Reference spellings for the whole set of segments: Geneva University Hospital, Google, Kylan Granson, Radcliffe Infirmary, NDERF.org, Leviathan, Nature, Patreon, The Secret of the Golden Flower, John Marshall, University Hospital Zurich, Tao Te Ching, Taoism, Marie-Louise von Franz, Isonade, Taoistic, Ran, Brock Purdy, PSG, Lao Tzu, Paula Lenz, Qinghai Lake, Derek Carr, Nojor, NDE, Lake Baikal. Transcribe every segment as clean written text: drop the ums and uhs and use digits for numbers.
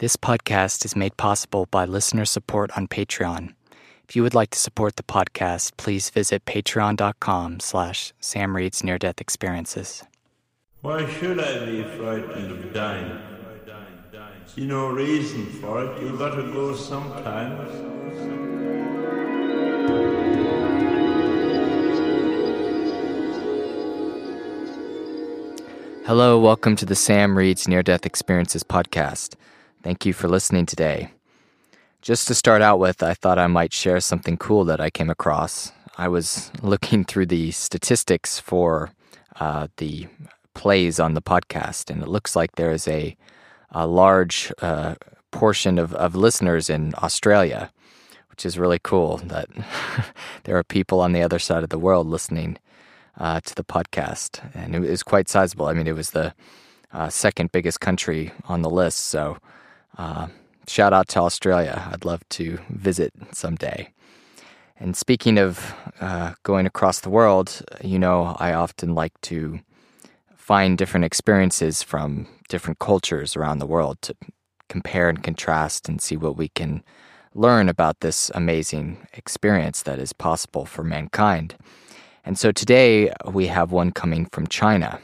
This podcast is made possible by listener support on Patreon. If you would like to support the podcast, please visit patreon.com/Sam Reed's Near Death Experiences. Why should I be frightened of dying? See no reason for it. You gotta go sometimes. Hello, welcome to the Sam Reed's Near Death Experiences podcast. Thank you for listening today. Just to start out with, I thought I might share something cool that I came across. I was looking through the statistics for the plays on the podcast, and it looks like there is a large portion of listeners in Australia, which is really cool that there are people on the other side of the world listening to the podcast. And it was quite sizable. I mean, it was the second biggest country on the list, so... shout out to Australia. I'd love to visit someday. And speaking of going across the world, you know, I often like to find different experiences from different cultures around the world to compare and contrast and see what we can learn about this amazing experience that is possible for mankind. And so today we have one coming from China.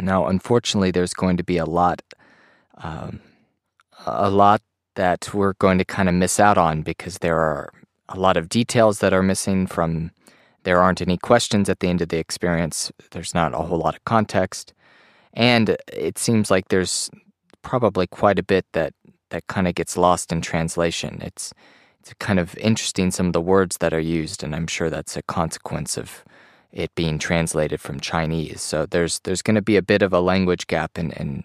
Now, unfortunately, there's going to be a lot that we're going to kind of miss out on because there are a lot of details that are missing from, there aren't any questions at the end of the experience, there's not a whole lot of context, and it seems like there's probably quite a bit that kind of gets lost in translation. It's kind of interesting some of the words that are used, and I'm sure that's a consequence of it being translated from Chinese. So there's going to be a bit of a language gap in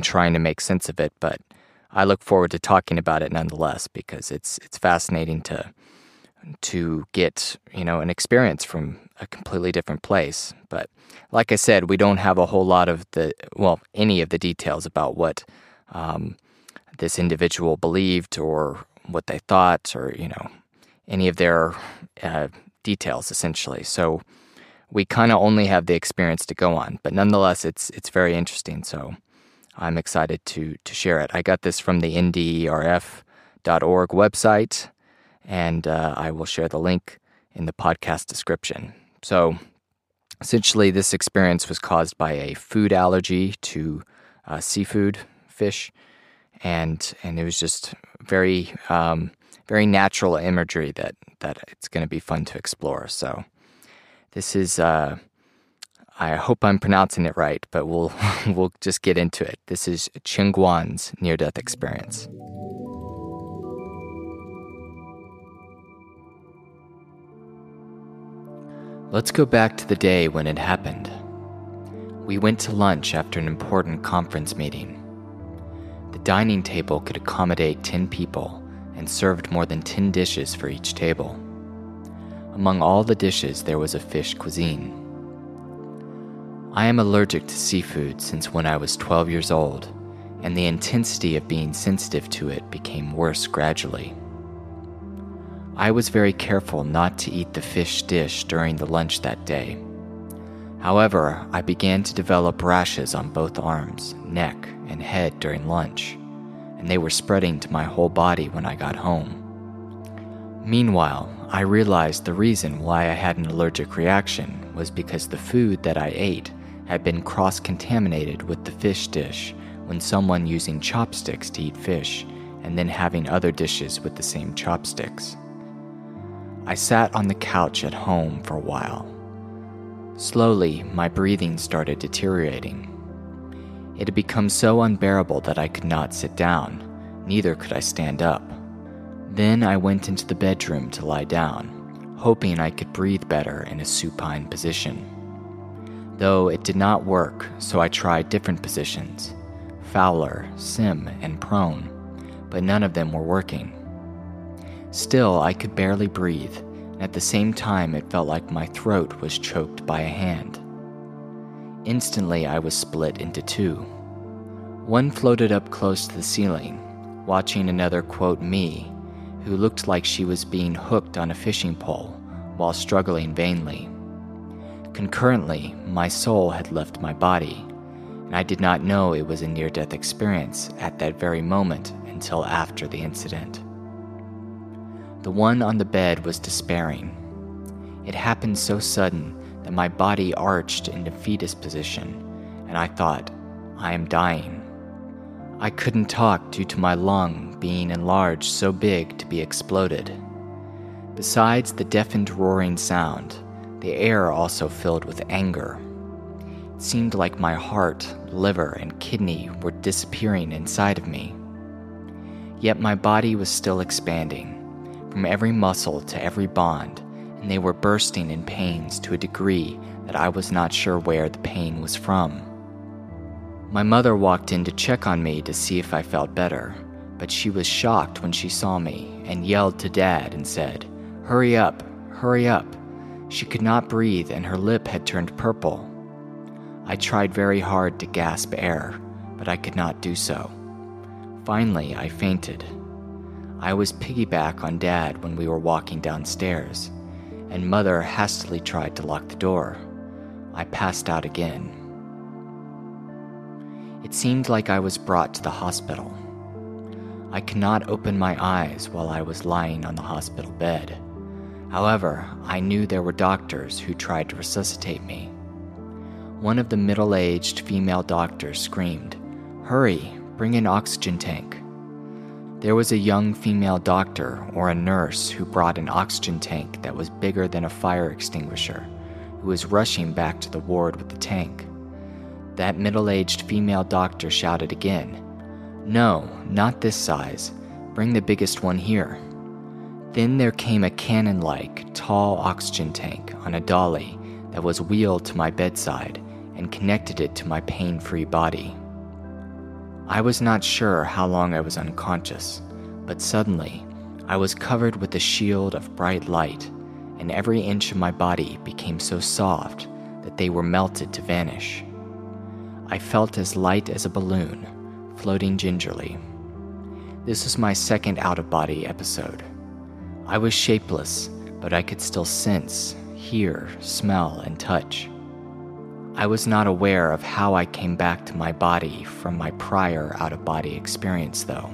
trying to make sense of it, but I look forward to talking about it nonetheless because it's fascinating to get, you know, an experience from a completely different place. But like I said, we don't have a whole lot of any of the details about what this individual believed or what they thought or, you know, any of their details essentially. So we kind of only have the experience to go on. But nonetheless, it's very interesting. So I'm excited to share it. I got this from the NDERF.org website, and I will share the link in the podcast description. So essentially, this experience was caused by a food allergy to seafood, fish, and it was just very very natural imagery that it's going to be fun to explore. So this is... I hope I'm pronouncing it right, but we'll just get into it. This is Qingguan's near-death experience. Let's go back to the day when it happened. We went to lunch after an important conference meeting. The dining table could accommodate 10 people and served more than 10 dishes for each table. Among all the dishes, there was a fish cuisine. I am allergic to seafood since when I was 12 years old, and the intensity of being sensitive to it became worse gradually. I was very careful not to eat the fish dish during the lunch that day. However, I began to develop rashes on both arms, neck, and head during lunch, and they were spreading to my whole body when I got home. Meanwhile, I realized the reason why I had an allergic reaction was because the food that I ate had been cross-contaminated with the fish dish when someone using chopsticks to eat fish and then having other dishes with the same chopsticks. I sat on the couch at home for a while. Slowly, my breathing started deteriorating. It had become so unbearable that I could not sit down, neither could I stand up. Then I went into the bedroom to lie down, hoping I could breathe better in a supine position. Though it did not work, so I tried different positions, Fowler, Sim, and Prone, but none of them were working. Still, I could barely breathe, and at the same time it felt like my throat was choked by a hand. Instantly I was split into two. One floated up close to the ceiling, watching another quote me, who looked like she was being hooked on a fishing pole while struggling vainly. Concurrently, my soul had left my body, and I did not know it was a near-death experience at that very moment until after the incident. The one on the bed was despairing. It happened so sudden that my body arched into fetus position, and I thought, I am dying. I couldn't talk due to my lung being enlarged so big to be exploded. Besides the deafened roaring sound, the air also filled with anger. It seemed like my heart, liver, and kidney were disappearing inside of me. Yet my body was still expanding, from every muscle to every bond, and they were bursting in pains to a degree that I was not sure where the pain was from. My mother walked in to check on me to see if I felt better, but she was shocked when she saw me and yelled to Dad and said, "Hurry up, hurry up." She could not breathe and her lip had turned purple. I tried very hard to gasp air, but I could not do so. Finally, I fainted. I was piggyback on Dad when we were walking downstairs, and Mother hastily tried to lock the door. I passed out again. It seemed like I was brought to the hospital. I could not open my eyes while I was lying on the hospital bed. However, I knew there were doctors who tried to resuscitate me. One of the middle-aged female doctors screamed, "Hurry, bring an oxygen tank." There was a young female doctor or a nurse who brought an oxygen tank that was bigger than a fire extinguisher, who was rushing back to the ward with the tank. That middle-aged female doctor shouted again, "No, not this size. Bring the biggest one here." Then there came a cannon-like, tall oxygen tank on a dolly that was wheeled to my bedside and connected it to my pain-free body. I was not sure how long I was unconscious, but suddenly I was covered with a shield of bright light, and every inch of my body became so soft that they were melted to vanish. I felt as light as a balloon, floating gingerly. This was my second out-of-body episode. I was shapeless, but I could still sense, hear, smell, and touch. I was not aware of how I came back to my body from my prior out-of-body experience, though.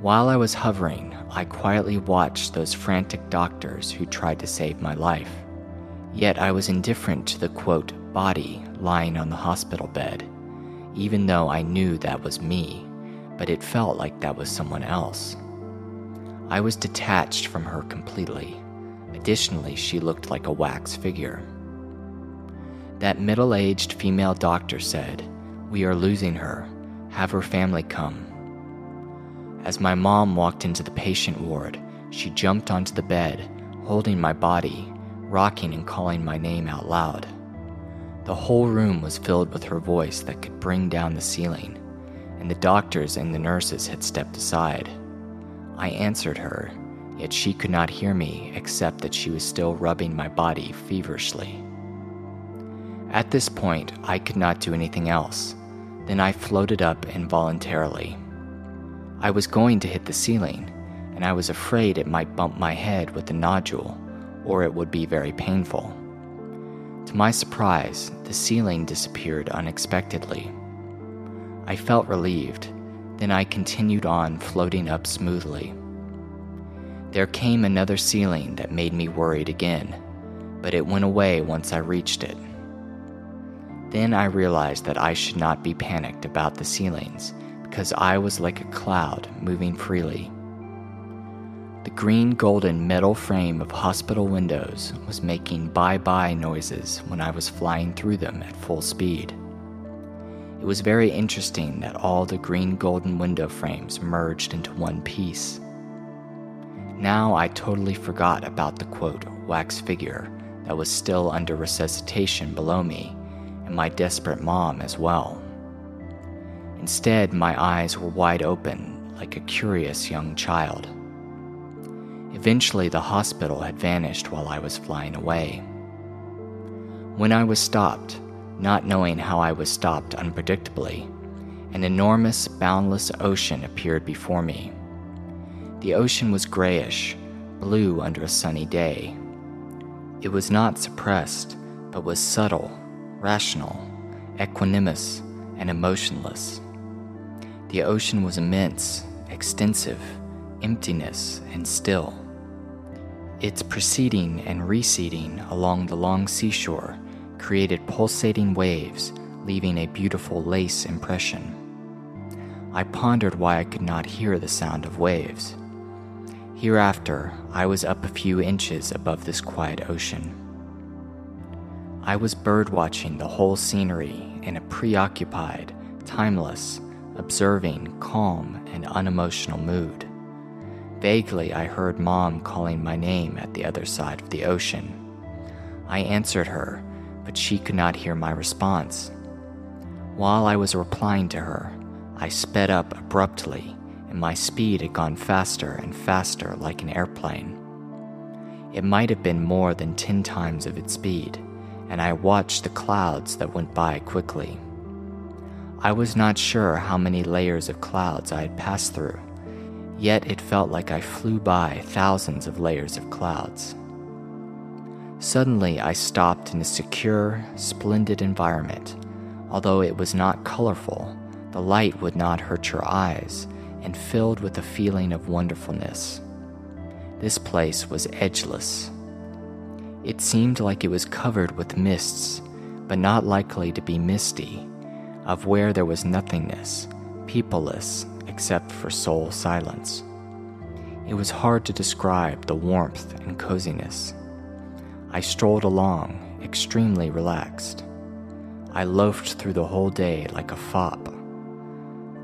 While I was hovering, I quietly watched those frantic doctors who tried to save my life. Yet I was indifferent to the, quote, body lying on the hospital bed, even though I knew that was me, but it felt like that was someone else. I was detached from her completely. Additionally, she looked like a wax figure. That middle-aged female doctor said, "We are losing her. Have her family come." As my mom walked into the patient ward, she jumped onto the bed, holding my body, rocking and calling my name out loud. The whole room was filled with her voice that could bring down the ceiling, and the doctors and the nurses had stepped aside. I answered her, yet she could not hear me except that she was still rubbing my body feverishly. At this point, I could not do anything else. Then I floated up involuntarily. I was going to hit the ceiling, and I was afraid it might bump my head with the nodule, or it would be very painful. To my surprise, the ceiling disappeared unexpectedly. I felt relieved, then I continued on floating up smoothly. There came another ceiling that made me worried again, but it went away once I reached it. Then I realized that I should not be panicked about the ceilings, because I was like a cloud moving freely. The green-golden metal frame of hospital windows was making bye-bye noises when I was flying through them at full speed. It was very interesting that all the green-golden window frames merged into one piece. Now I totally forgot about the, quote, wax figure that was still under resuscitation below me, and my desperate mom as well. Instead, my eyes were wide open, like a curious young child. Eventually, the hospital had vanished while I was flying away. When I was stopped, not knowing how I was stopped unpredictably, an enormous, boundless ocean appeared before me. The ocean was grayish, blue under a sunny day. It was not suppressed, but was subtle, rational, equanimous and emotionless. The ocean was immense, extensive, emptiness, and still. Its preceding and receding along the long seashore created pulsating waves, leaving a beautiful lace impression. I pondered why I could not hear the sound of waves. Hereafter, I was up a few inches above this quiet ocean. I was bird-watching the whole scenery in a preoccupied, timeless, observing, calm, and unemotional mood. Vaguely, I heard Mom calling my name at the other side of the ocean. I answered her, but she could not hear my response. While I was replying to her, I sped up abruptly, and my speed had gone faster and faster like an airplane. It might have been more than 10 times of its speed, and I watched the clouds that went by quickly. I was not sure how many layers of clouds I had passed through, yet it felt like I flew by thousands of layers of clouds. Suddenly, I stopped in a secure, splendid environment. Although it was not colorful, the light would not hurt your eyes, and filled with a feeling of wonderfulness. This place was edgeless. It seemed like it was covered with mists, but not likely to be misty, of where there was nothingness, peopleless, except for soul silence. It was hard to describe the warmth and coziness. I strolled along, extremely relaxed. I loafed through the whole day like a fop.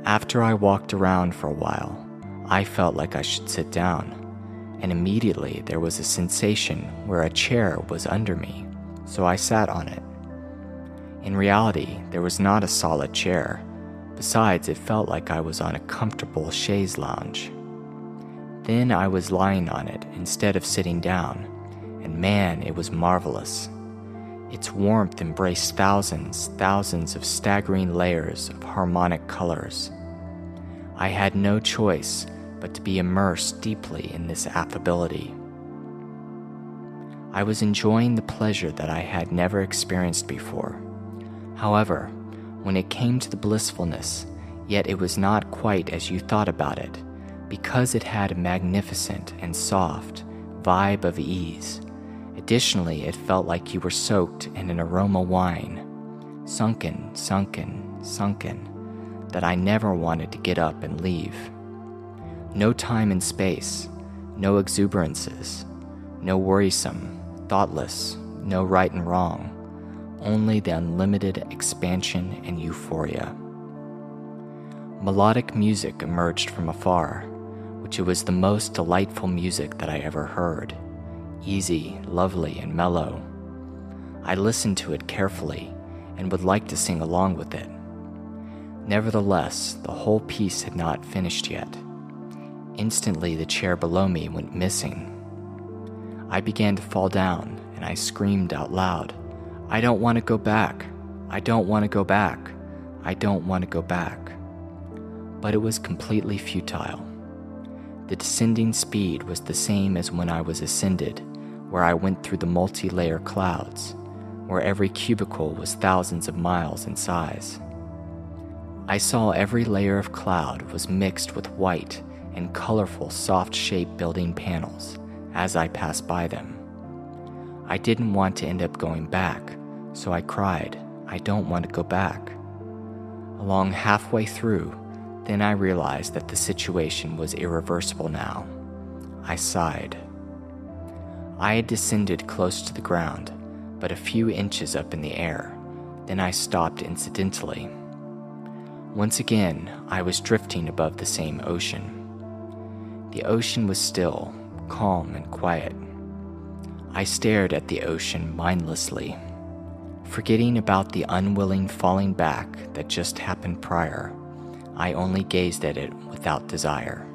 After I walked around for a while, I felt like I should sit down, and immediately there was a sensation where a chair was under me, so I sat on it. In reality, there was not a solid chair. Besides, it felt like I was on a comfortable chaise lounge. Then I was lying on it instead of sitting down, and man, it was marvelous. Its warmth embraced thousands of staggering layers of harmonic colors. I had no choice but to be immersed deeply in this affability. I was enjoying the pleasure that I had never experienced before. However, when it came to the blissfulness, yet it was not quite as you thought about it, because it had a magnificent and soft vibe of ease. Additionally, it felt like you were soaked in an aroma wine, sunken, that I never wanted to get up and leave. No time and space, no exuberances, no worrisome, thoughtless, no right and wrong, only the unlimited expansion and euphoria. Melodic music emerged from afar, which it was the most delightful music that I ever heard. Easy, lovely, and mellow. I listened to it carefully and would like to sing along with it. Nevertheless, the whole piece had not finished yet. Instantly, the chair below me went missing. I began to fall down, and I screamed out loud, "I don't want to go back! I don't want to go back! I don't want to go back!" But it was completely futile. The descending speed was the same as when I was ascended, where I went through the multi-layer clouds, where every cubicle was thousands of miles in size. I saw every layer of cloud was mixed with white and colorful soft-shaped building panels as I passed by them. I didn't want to end up going back, so I cried, "I don't want to go back." Along halfway through, then I realized that the situation was irreversible now. I sighed. I had descended close to the ground, but a few inches up in the air. Then I stopped incidentally. Once again, I was drifting above the same ocean. The ocean was still, calm and quiet. I stared at the ocean mindlessly, forgetting about the unwilling falling back that just happened prior. I only gazed at it without desire.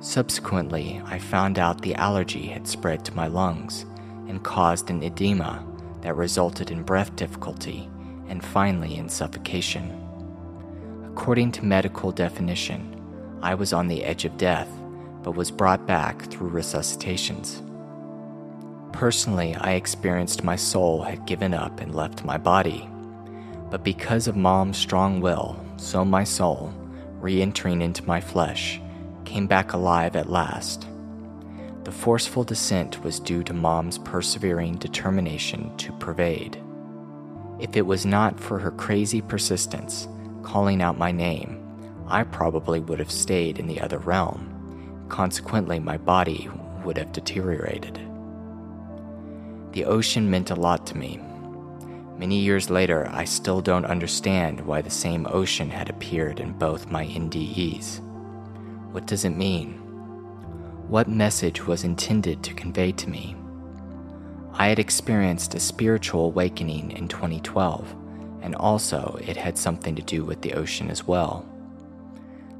Subsequently, I found out the allergy had spread to my lungs and caused an edema that resulted in breath difficulty and finally in suffocation. According to medical definition, I was on the edge of death, but was brought back through resuscitations. Personally, I experienced my soul had given up and left my body. But because of Mom's strong will, so my soul, re-entering into my flesh, came back alive at last. The forceful descent was due to Mom's persevering determination to pervade. If it was not for her crazy persistence, calling out my name, I probably would have stayed in the other realm. Consequently, my body would have deteriorated. The ocean meant a lot to me. Many years later, I still don't understand why the same ocean had appeared in both my NDEs. What does it mean? What message was intended to convey to me? I had experienced a spiritual awakening in 2012, and also it had something to do with the ocean as well.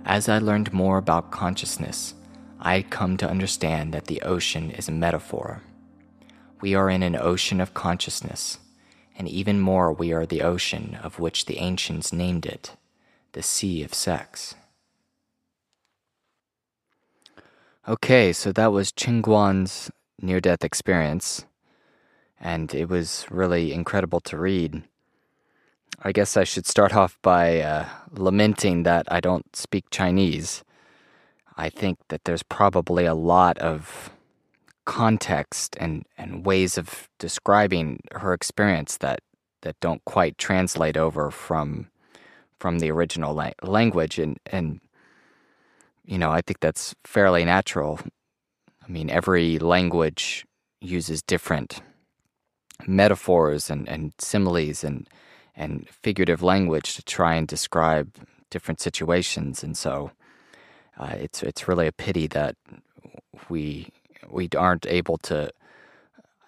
As I learned more about consciousness, I had come to understand that the ocean is a metaphor. We are in an ocean of consciousness, and even more we are the ocean of which the ancients named it, the sea of sex. Okay, so that was Qingguan's near-death experience, and it was really incredible to read. I guess I should start off by lamenting that I don't speak Chinese. I think that there's probably a lot of context and ways of describing her experience that don't quite translate over from the original language. And you know, I think that's fairly natural. I mean, every language uses different metaphors and similes and figurative language to try and describe different situations. And so it's really a pity that we aren't able to,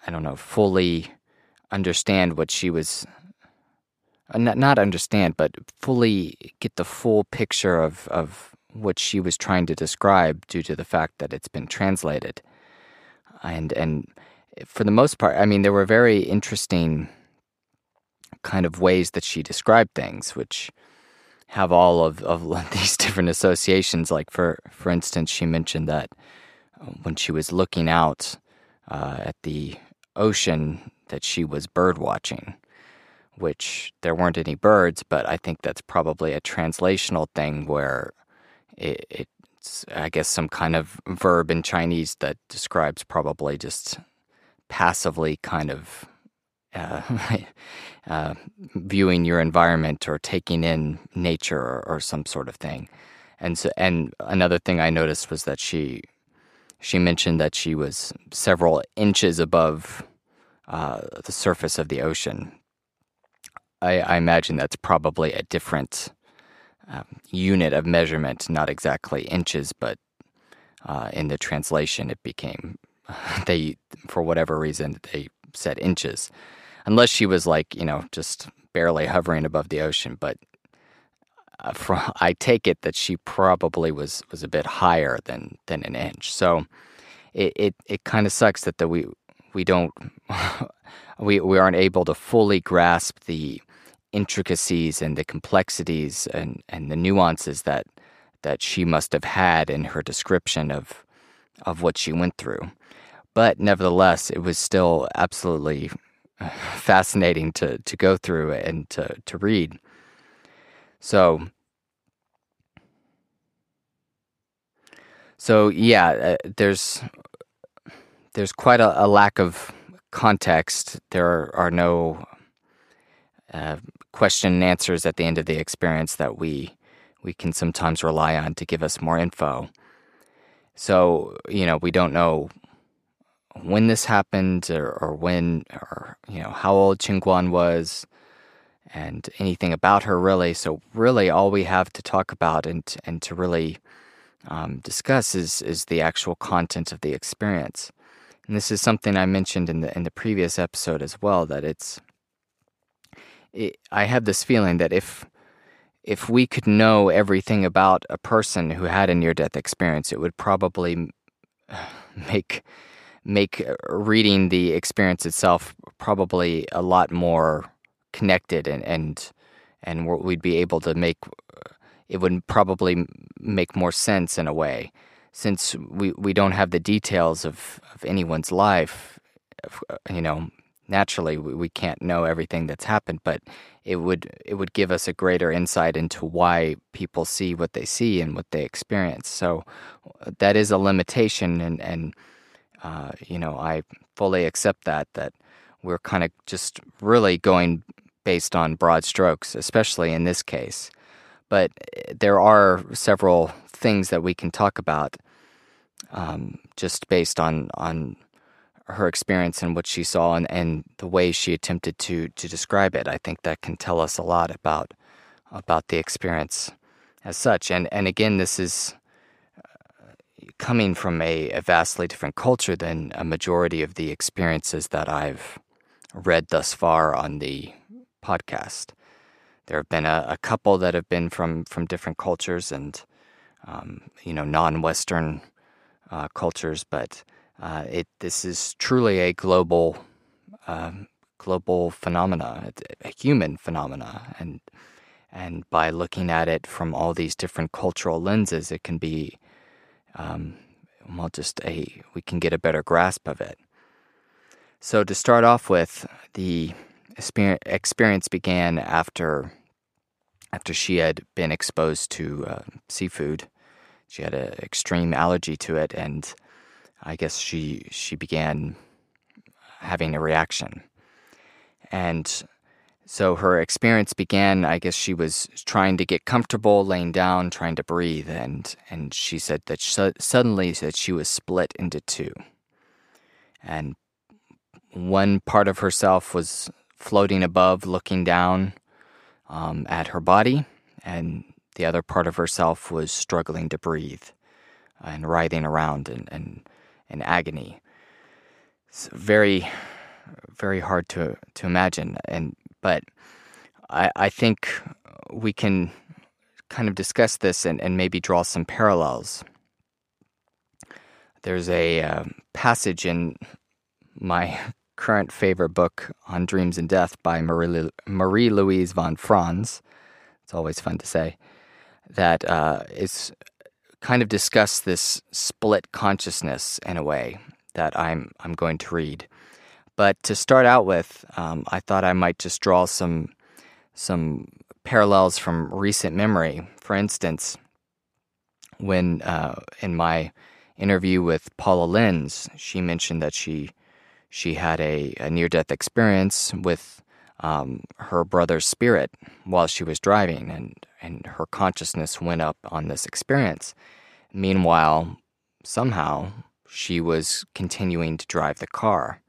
I don't know, fully understand what she was, not understand, but fully get the full picture of what she was trying to describe due to the fact that it's been translated. And for the most part, I mean, there were very interesting kind of ways that she described things, which have all of these different associations. Like, for instance, she mentioned that when she was looking out at the ocean, that she was bird watching, which there weren't any birds, but I think that's probably a translational thing where it's, I guess, some kind of verb in Chinese that describes probably just passively kind of viewing your environment or taking in nature or some sort of thing. And another thing I noticed was that she mentioned that she was several inches above the surface of the ocean. I imagine that's probably a different unit of measurement, not exactly inches, but in the translation it became, for whatever reason, they said inches. Unless she was like, you know, just barely hovering above the ocean, but I take it that she probably was a bit higher than an inch. So it kind of sucks that we don't we aren't able to fully grasp the intricacies and the complexities and the nuances that she must have had in her description of what she went through. But nevertheless, it was still absolutely fascinating to go through and to read. So yeah, there's quite a lack of context. There are no question and answers at the end of the experience that we can sometimes rely on to give us more info. So, you know, we don't know when this happened or you know, how old Qingguan was, and anything about her, really. So really all we have to talk about and to really discuss is the actual content of the experience. And this is something I mentioned in the previous episode as well, that I have this feeling that if we could know everything about a person who had a near-death experience, it would probably make reading the experience itself probably a lot more connected, and we'd be able to make it would probably make more sense in a way, since we don't have the details of anyone's life. You know, naturally we can't know everything that's happened, but it would give us a greater insight into why people see what they see and what they experience. So that is a limitation, and you know, I fully accept that we're kind of just really going based on broad strokes, especially in this case. But there are several things that we can talk about just based on her experience and what she saw and the way she attempted to describe it. I think that can tell us a lot about the experience as such. And again, this is coming from a vastly different culture than a majority of the experiences that I've read thus far on the podcast. There have been a couple that have been from different cultures and, you know, non-Western cultures, but this is truly a global phenomena, a human phenomena, and by looking at it from all these different cultural lenses, it can be we can get a better grasp of it. So to start off with, the experience began after she had been exposed to seafood. She had an extreme allergy to it, and I guess she began having a reaction. And so her experience began, I guess she was trying to get comfortable, laying down, trying to breathe, and she said that suddenly that she was split into two. And one part of herself was floating above, looking down at her body, and the other part of herself was struggling to breathe and writhing around in agony. It's very, very hard to imagine. But I think we can kind of discuss this and maybe draw some parallels. There's a passage in my current favorite book on dreams and death by Marie-Louise von Franz. It's always fun to say. That is kind of discuss this split consciousness in a way that I'm going to read. But to start out with, I thought I might just draw some parallels from recent memory. For instance, when in my interview with Paula Lenz, she mentioned that she had a near-death experience with her brother's spirit while she was driving, and her consciousness went up on this experience. Meanwhile, somehow, she was continuing to drive the car.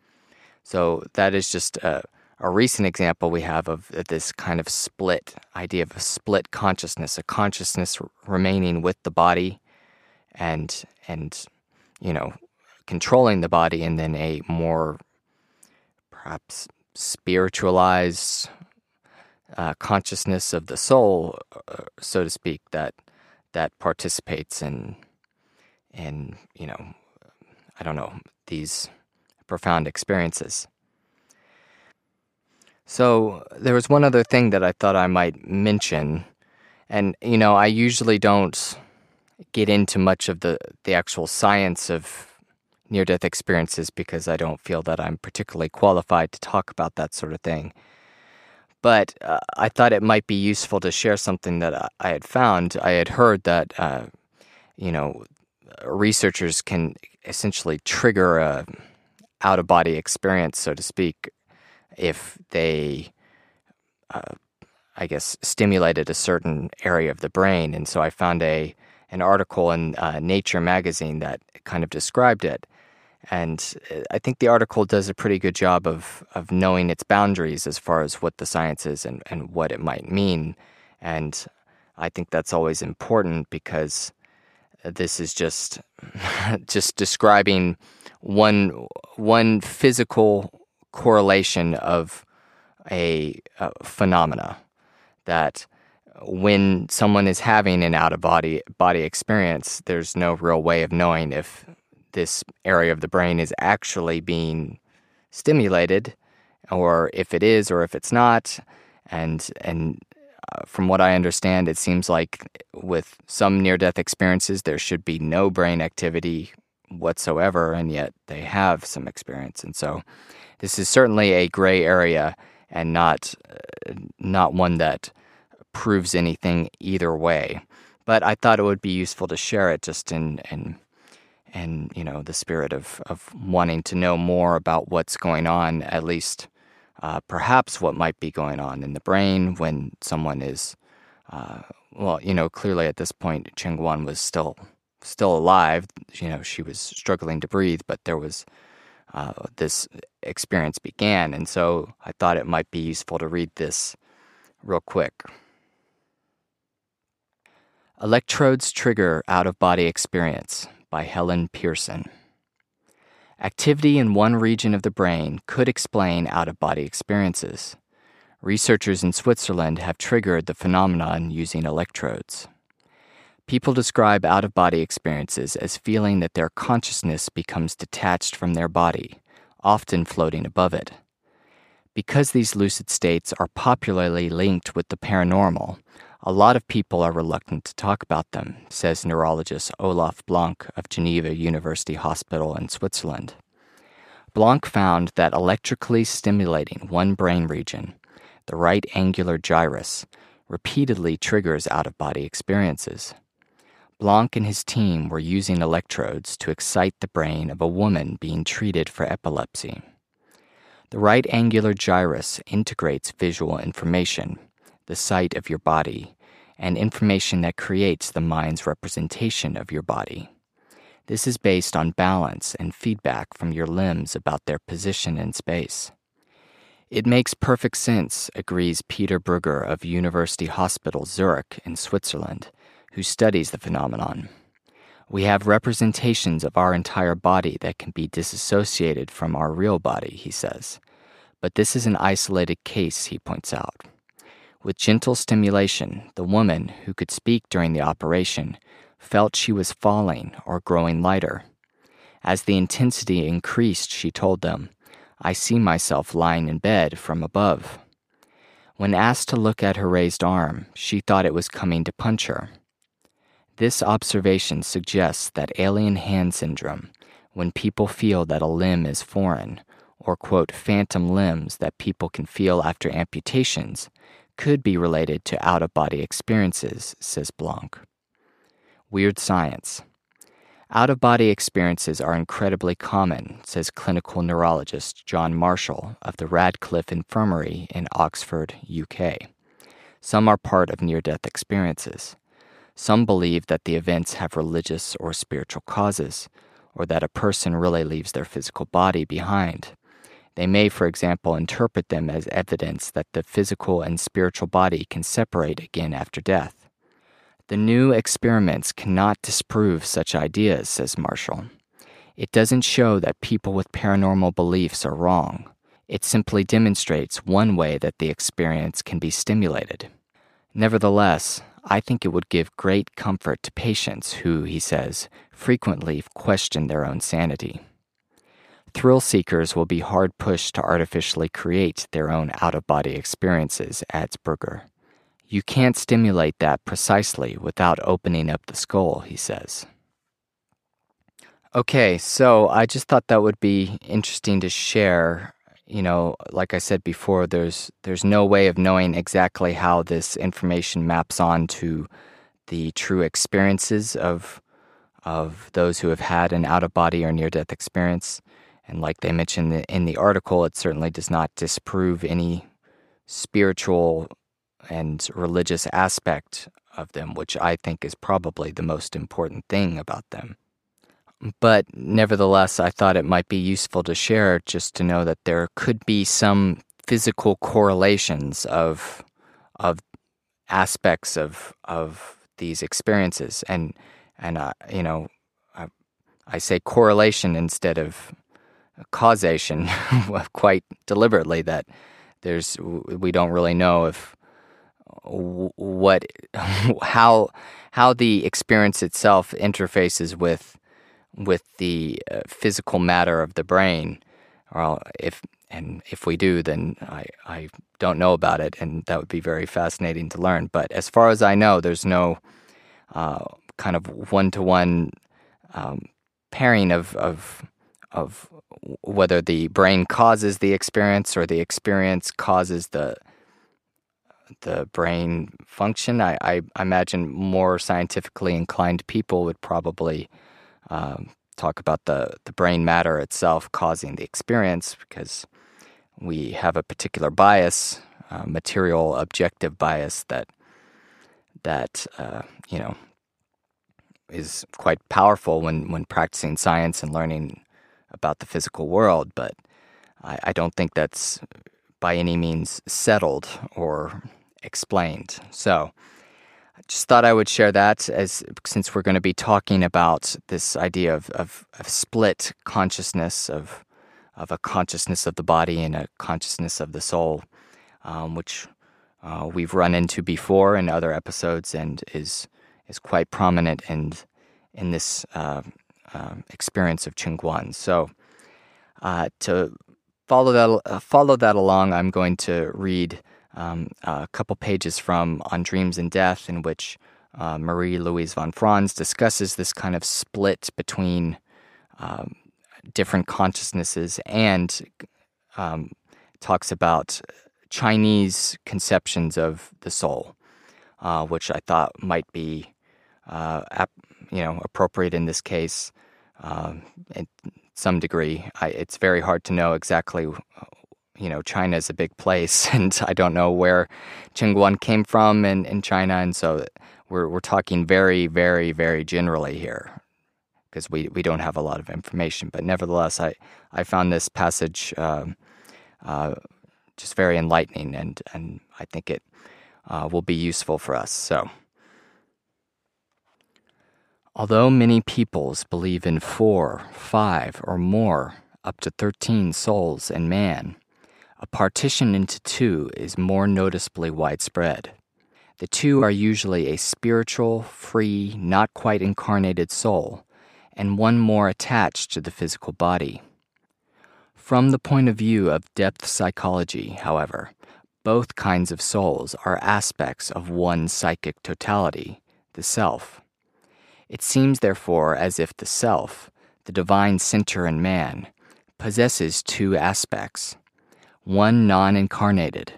So that is just a recent example we have of this kind of split idea of a split consciousness, a consciousness remaining with the body and you know, controlling the body, and then a more perhaps spiritualized consciousness of the soul, so to speak, that participates in you know, I don't know, these profound experiences. So there was one other thing that I thought I might mention, and you know, I usually don't get into much of the actual science of near-death experiences because I don't feel that I'm particularly qualified to talk about that sort of thing. But I thought it might be useful to share something that I had found. I had heard that, you know, researchers can essentially trigger a out-of-body experience, so to speak, if they, I guess, stimulated a certain area of the brain. And so I found an article in Nature magazine that kind of described it. And I think the article does a pretty good job of knowing its boundaries as far as what the science is and what it might mean. And I think that's always important because this is just describing one physical correlation of a phenomena, that when someone is having an out-of-body experience, there's no real way of knowing if this area of the brain is actually being stimulated, or if it is or if it's not. And from what I understand, it seems like with some near-death experiences, there should be no brain activity whatsoever, and yet they have some experience. And so this is certainly a gray area and not one that proves anything either way. But I thought it would be useful to share it just in you know, the spirit of wanting to know more about what's going on, at least perhaps what might be going on in the brain when someone is, well, you know, clearly at this point, Qingguan was still alive. You know, she was struggling to breathe, but there was this experience began. And so I thought it might be useful to read this real quick. Electrodes Trigger Out-of-Body Experience by Helen Pearson. Activity in one region of the brain could explain out-of-body experiences. Researchers in Switzerland have triggered the phenomenon using electrodes. People describe out-of-body experiences as feeling that their consciousness becomes detached from their body, often floating above it. Because these lucid states are popularly linked with the paranormal, a lot of people are reluctant to talk about them, says neurologist Olaf Blanke of Geneva University Hospital in Switzerland. Blanke found that electrically stimulating one brain region, the right angular gyrus, repeatedly triggers out-of-body experiences. Blanke and his team were using electrodes to excite the brain of a woman being treated for epilepsy. The right angular gyrus integrates visual information, the sight of your body, and information that creates the mind's representation of your body. This is based on balance and feedback from your limbs about their position in space. It makes perfect sense, agrees Peter Brugger of University Hospital Zurich in Switzerland, who studies the phenomenon. We have representations of our entire body that can be disassociated from our real body, he says. But this is an isolated case, he points out. With gentle stimulation, the woman, who could speak during the operation, felt she was falling or growing lighter. As the intensity increased, she told them, "I see myself lying in bed from above." When asked to look at her raised arm, she thought it was coming to punch her. This observation suggests that alien hand syndrome, when people feel that a limb is foreign, or, quote, phantom limbs that people can feel after amputations, could be related to out-of-body experiences, says Blanke. Weird science. Out-of-body experiences are incredibly common, says clinical neurologist John Marshall of the Radcliffe Infirmary in Oxford, UK. Some are part of near-death experiences. Some believe that the events have religious or spiritual causes, or that a person really leaves their physical body behind. They may, for example, interpret them as evidence that the physical and spiritual body can separate again after death. The new experiments cannot disprove such ideas, says Marshall. It doesn't show that people with paranormal beliefs are wrong. It simply demonstrates one way that the experience can be stimulated. Nevertheless, I think it would give great comfort to patients who, he says, frequently question their own sanity. Thrill seekers will be hard-pushed to artificially create their own out-of-body experiences, adds Brugger. You can't stimulate that precisely without opening up the skull, he says. Okay, so I just thought that would be interesting to share. You know, like I said before, there's no way of knowing exactly how this information maps on to the true experiences of those who have had an out-of-body or near-death experience. And like they mentioned in the article, it certainly does not disprove any spiritual and religious aspect of them, which I think is probably the most important thing about them. But nevertheless, I thought it might be useful to share just to know that there could be some physical correlations of aspects of these experiences. And you know, I say correlation instead of causation quite deliberately, that we don't really know if how the experience itself interfaces with the physical matter of the brain, or if we do, then I don't know about it, and that would be very fascinating to learn. But as far as I know, there's no kind of one-to-one pairing of whether the brain causes the experience or the experience causes the brain function. I imagine more scientifically inclined people would probably talk about the brain matter itself causing the experience, because we have a particular bias, material objective bias that you know, is quite powerful when practicing science and learning about the physical world. But I don't think that's by any means settled or explained. So I just thought I would share that, since we're going to be talking about this idea of split consciousness, of a consciousness of the body and a consciousness of the soul, which we've run into before in other episodes and is quite prominent in this experience of Qingguan. So to follow that along, I'm going to read a couple pages from On Dreams and Death, in which Marie-Louise von Franz discusses this kind of split between different consciousnesses and talks about Chinese conceptions of the soul, which I thought might be appropriate in this case in some degree. It's very hard to know exactly. You know, China is a big place, and I don't know where Qingguan came from in China, and so we're talking very, very, very generally here, because we don't have a lot of information. But nevertheless, I found this passage just very enlightening, and I think it will be useful for us. So, although many peoples believe in 4, 5, or more, up to 13 souls in man, a partition into 2 is more noticeably widespread. The 2 are usually a spiritual, free, not quite incarnated soul, and one more attached to the physical body. From the point of view of depth psychology, however, both kinds of souls are aspects of one psychic totality, the self. It seems, therefore, as if the self, the divine center in man, possesses 2 aspects, one non-incarnated,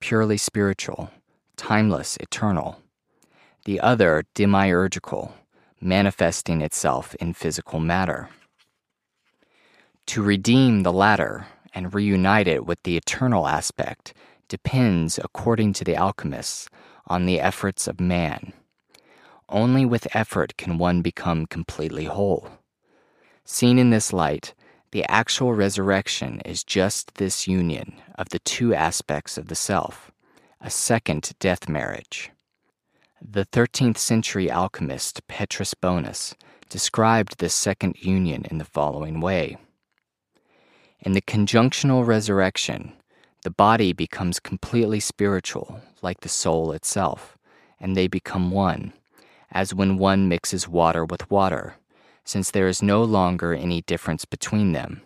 purely spiritual, timeless, eternal, the other demiurgical, manifesting itself in physical matter. To redeem the latter and reunite it with the eternal aspect depends, according to the alchemists, on the efforts of man. Only with effort can one become completely whole. Seen in this light, the actual resurrection is just this union of the 2 aspects of the self, a second death marriage. The 13th century alchemist Petrus Bonus described this second union in the following way. In the conjunctional resurrection, the body becomes completely spiritual, like the soul itself, and they become one, as when one mixes water with water, since there is no longer any difference between them,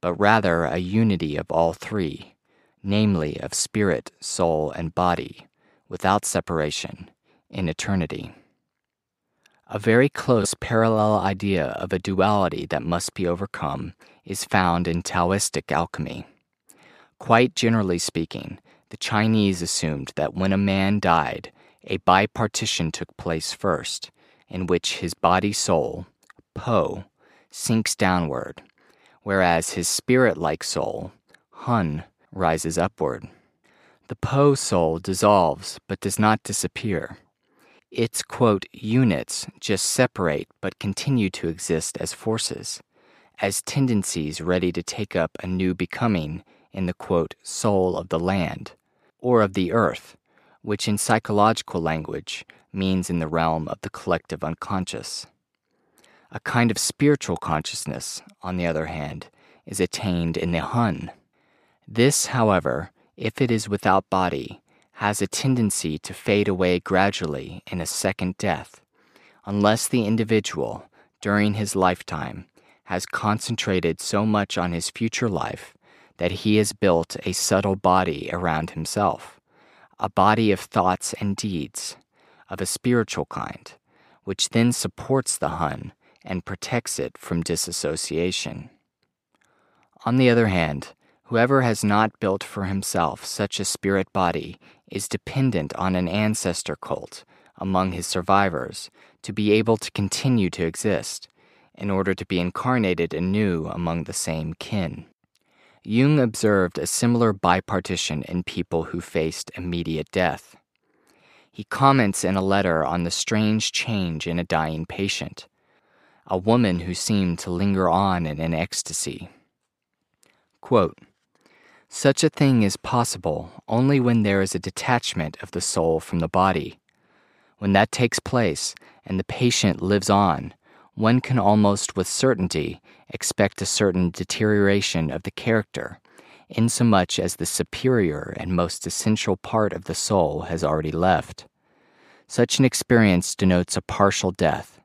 but rather a unity of all 3, namely of spirit, soul, and body, without separation, in eternity. A very close parallel idea of a duality that must be overcome is found in Taoistic alchemy. Quite generally speaking, the Chinese assumed that when a man died, a bipartition took place first, in which his body-soul, Po, sinks downward, whereas his spirit-like soul, Hun, rises upward. The Po soul dissolves but does not disappear. Its, quote, units just separate but continue to exist as forces, as tendencies ready to take up a new becoming in the, quote, soul of the land, or of the earth, which in psychological language means in the realm of the collective unconscious. A kind of spiritual consciousness, on the other hand, is attained in the Hun. This, however, if it is without body, has a tendency to fade away gradually in a second death, unless the individual, during his lifetime, has concentrated so much on his future life that he has built a subtle body around himself, a body of thoughts and deeds, of a spiritual kind, which then supports the Hun and protects it from disassociation. On the other hand, whoever has not built for himself such a spirit body is dependent on an ancestor cult among his survivors to be able to continue to exist, in order to be incarnated anew among the same kin. Jung observed a similar bipartition in people who faced immediate death. He comments in a letter on the strange change in a dying patient, a woman who seemed to linger on in an ecstasy. Quote, "Such a thing is possible only when there is a detachment of the soul from the body. When that takes place and the patient lives on, one can almost with certainty expect a certain deterioration of the character, insomuch as the superior and most essential part of the soul has already left. Such an experience denotes a partial death.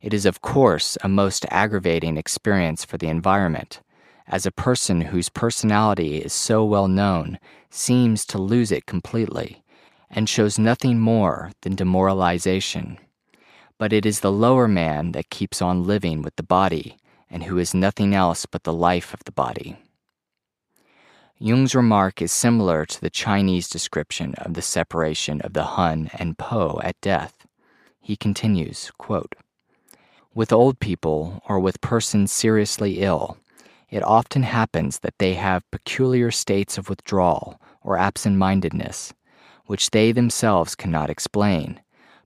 It is, of course, a most aggravating experience for the environment, as a person whose personality is so well known seems to lose it completely and shows nothing more than demoralization. But it is the lower man that keeps on living with the body, and who is nothing else but the life of the body." Jung's remark is similar to the Chinese description of the separation of the Hun and Po at death. He continues, quote, "With old people, or with persons seriously ill, it often happens that they have peculiar states of withdrawal or absent-mindedness, which they themselves cannot explain,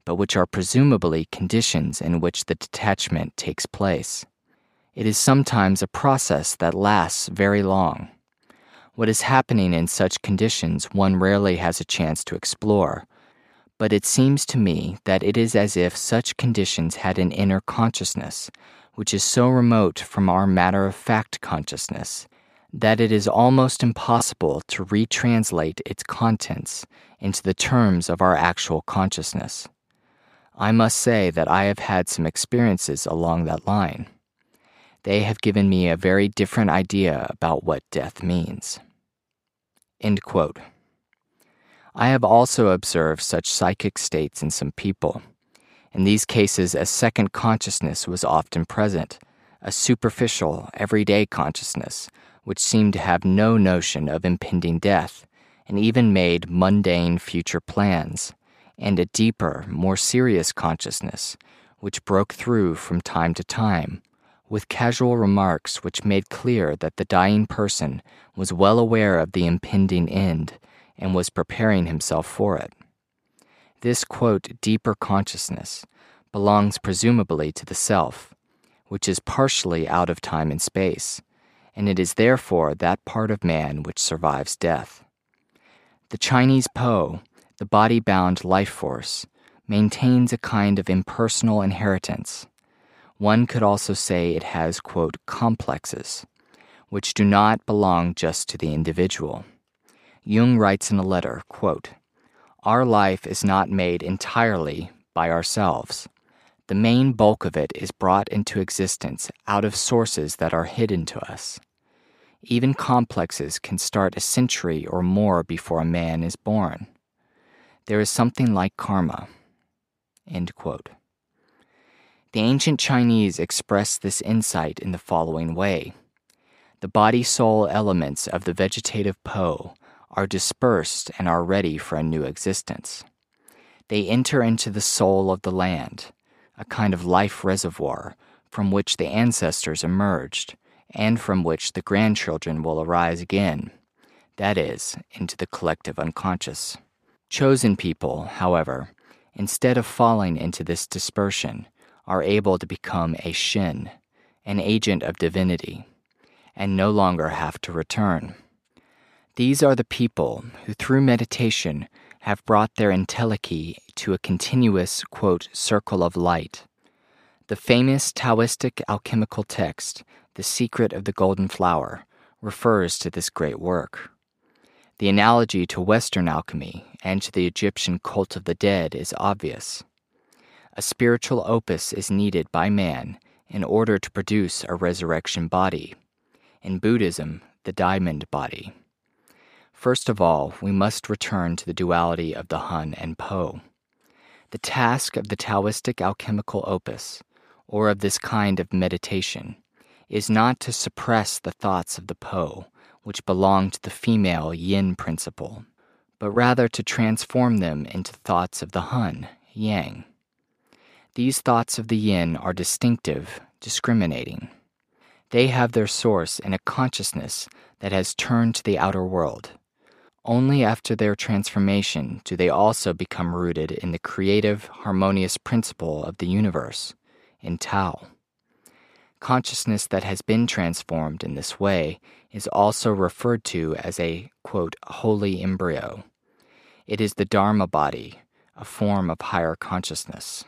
but which are presumably conditions in which the detachment takes place. It is sometimes a process that lasts very long. What is happening in such conditions one rarely has a chance to explore, but it seems to me that it is as if such conditions had an inner consciousness, which is so remote from our matter-of-fact consciousness that it is almost impossible to retranslate its contents into the terms of our actual consciousness. I must say that I have had some experiences along that line. They have given me a very different idea about what death means." End quote. I have also observed such psychic states in some people. In these cases, a second consciousness was often present, a superficial, everyday consciousness, which seemed to have no notion of impending death, and even made mundane future plans, and a deeper, more serious consciousness, which broke through from time to time, with casual remarks which made clear that the dying person was well aware of the impending end and was preparing himself for it. This, quote, "deeper consciousness" belongs presumably to the self, which is partially out of time and space, and it is therefore that part of man which survives death. The Chinese Po, the body-bound life force, maintains a kind of impersonal inheritance. One could also say it has, quote, "complexes," which do not belong just to the individual. Jung writes in a letter, quote, "Our life is not made entirely by ourselves. The main bulk of it is brought into existence out of sources that are hidden to us. Even complexes can start a century or more before a man is born. There is something like karma." End quote. The ancient Chinese expressed this insight in the following way. The body-soul elements of the vegetative Po are dispersed and are ready for a new existence. They enter into the soul of the land, a kind of life reservoir from which the ancestors emerged and from which the grandchildren will arise again, that is, into the collective unconscious. Chosen people, however, instead of falling into this dispersion, are able to become a Shin, an agent of divinity, and no longer have to return. These are the people who, through meditation, have brought their entelechy to a continuous, quote, "circle of light." The famous Taoistic alchemical text, The Secret of the Golden Flower, refers to this great work. The analogy to Western alchemy and to the Egyptian cult of the dead is obvious. A spiritual opus is needed by man in order to produce a resurrection body, in Buddhism, the diamond body. First of all, we must return to the duality of the Hun and Po. The task of the Taoistic alchemical opus, or of this kind of meditation, is not to suppress the thoughts of the Po, which belong to the female yin principle, but rather to transform them into thoughts of the Hun, yang. These thoughts of the yin are distinctive, discriminating. They have their source in a consciousness that has turned to the outer world. Only after their transformation do they also become rooted in the creative, harmonious principle of the universe, in Tao. Consciousness that has been transformed in this way is also referred to as a, quote, holy embryo. It is the Dharma body, a form of higher consciousness.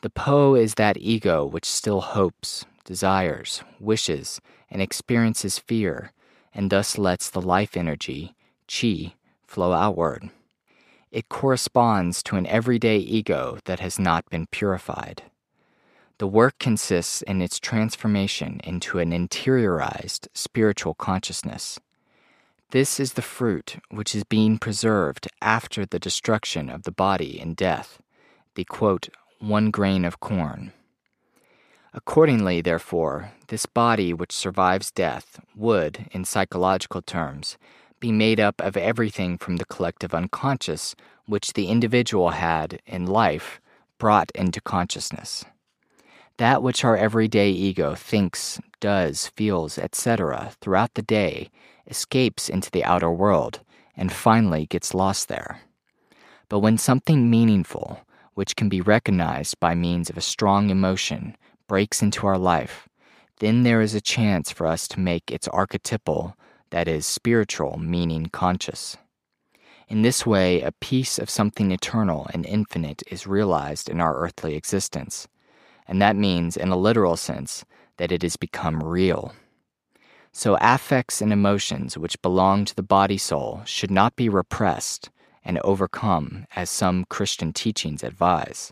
The Po is that ego which still hopes, desires, wishes, and experiences fear, and thus lets the life energy, qi, flow outward. It corresponds to an everyday ego that has not been purified. The work consists in its transformation into an interiorized spiritual consciousness. This is the fruit which is being preserved after the destruction of the body in death, the, quote, 1 grain of corn. Accordingly, therefore, this body which survives death would, in psychological terms, be made up of everything from the collective unconscious which the individual had, in life, brought into consciousness. That which our everyday ego thinks, does, feels, etc. throughout the day escapes into the outer world and finally gets lost there. But when something meaningful, which can be recognized by means of a strong emotion, breaks into our life, then there is a chance for us to make its archetypal, that is, spiritual, meaning conscious. In this way, a piece of something eternal and infinite is realized in our earthly existence. And that means, in a literal sense, that it has become real. So affects and emotions which belong to the body-soul should not be repressed and overcome, as some Christian teachings advise.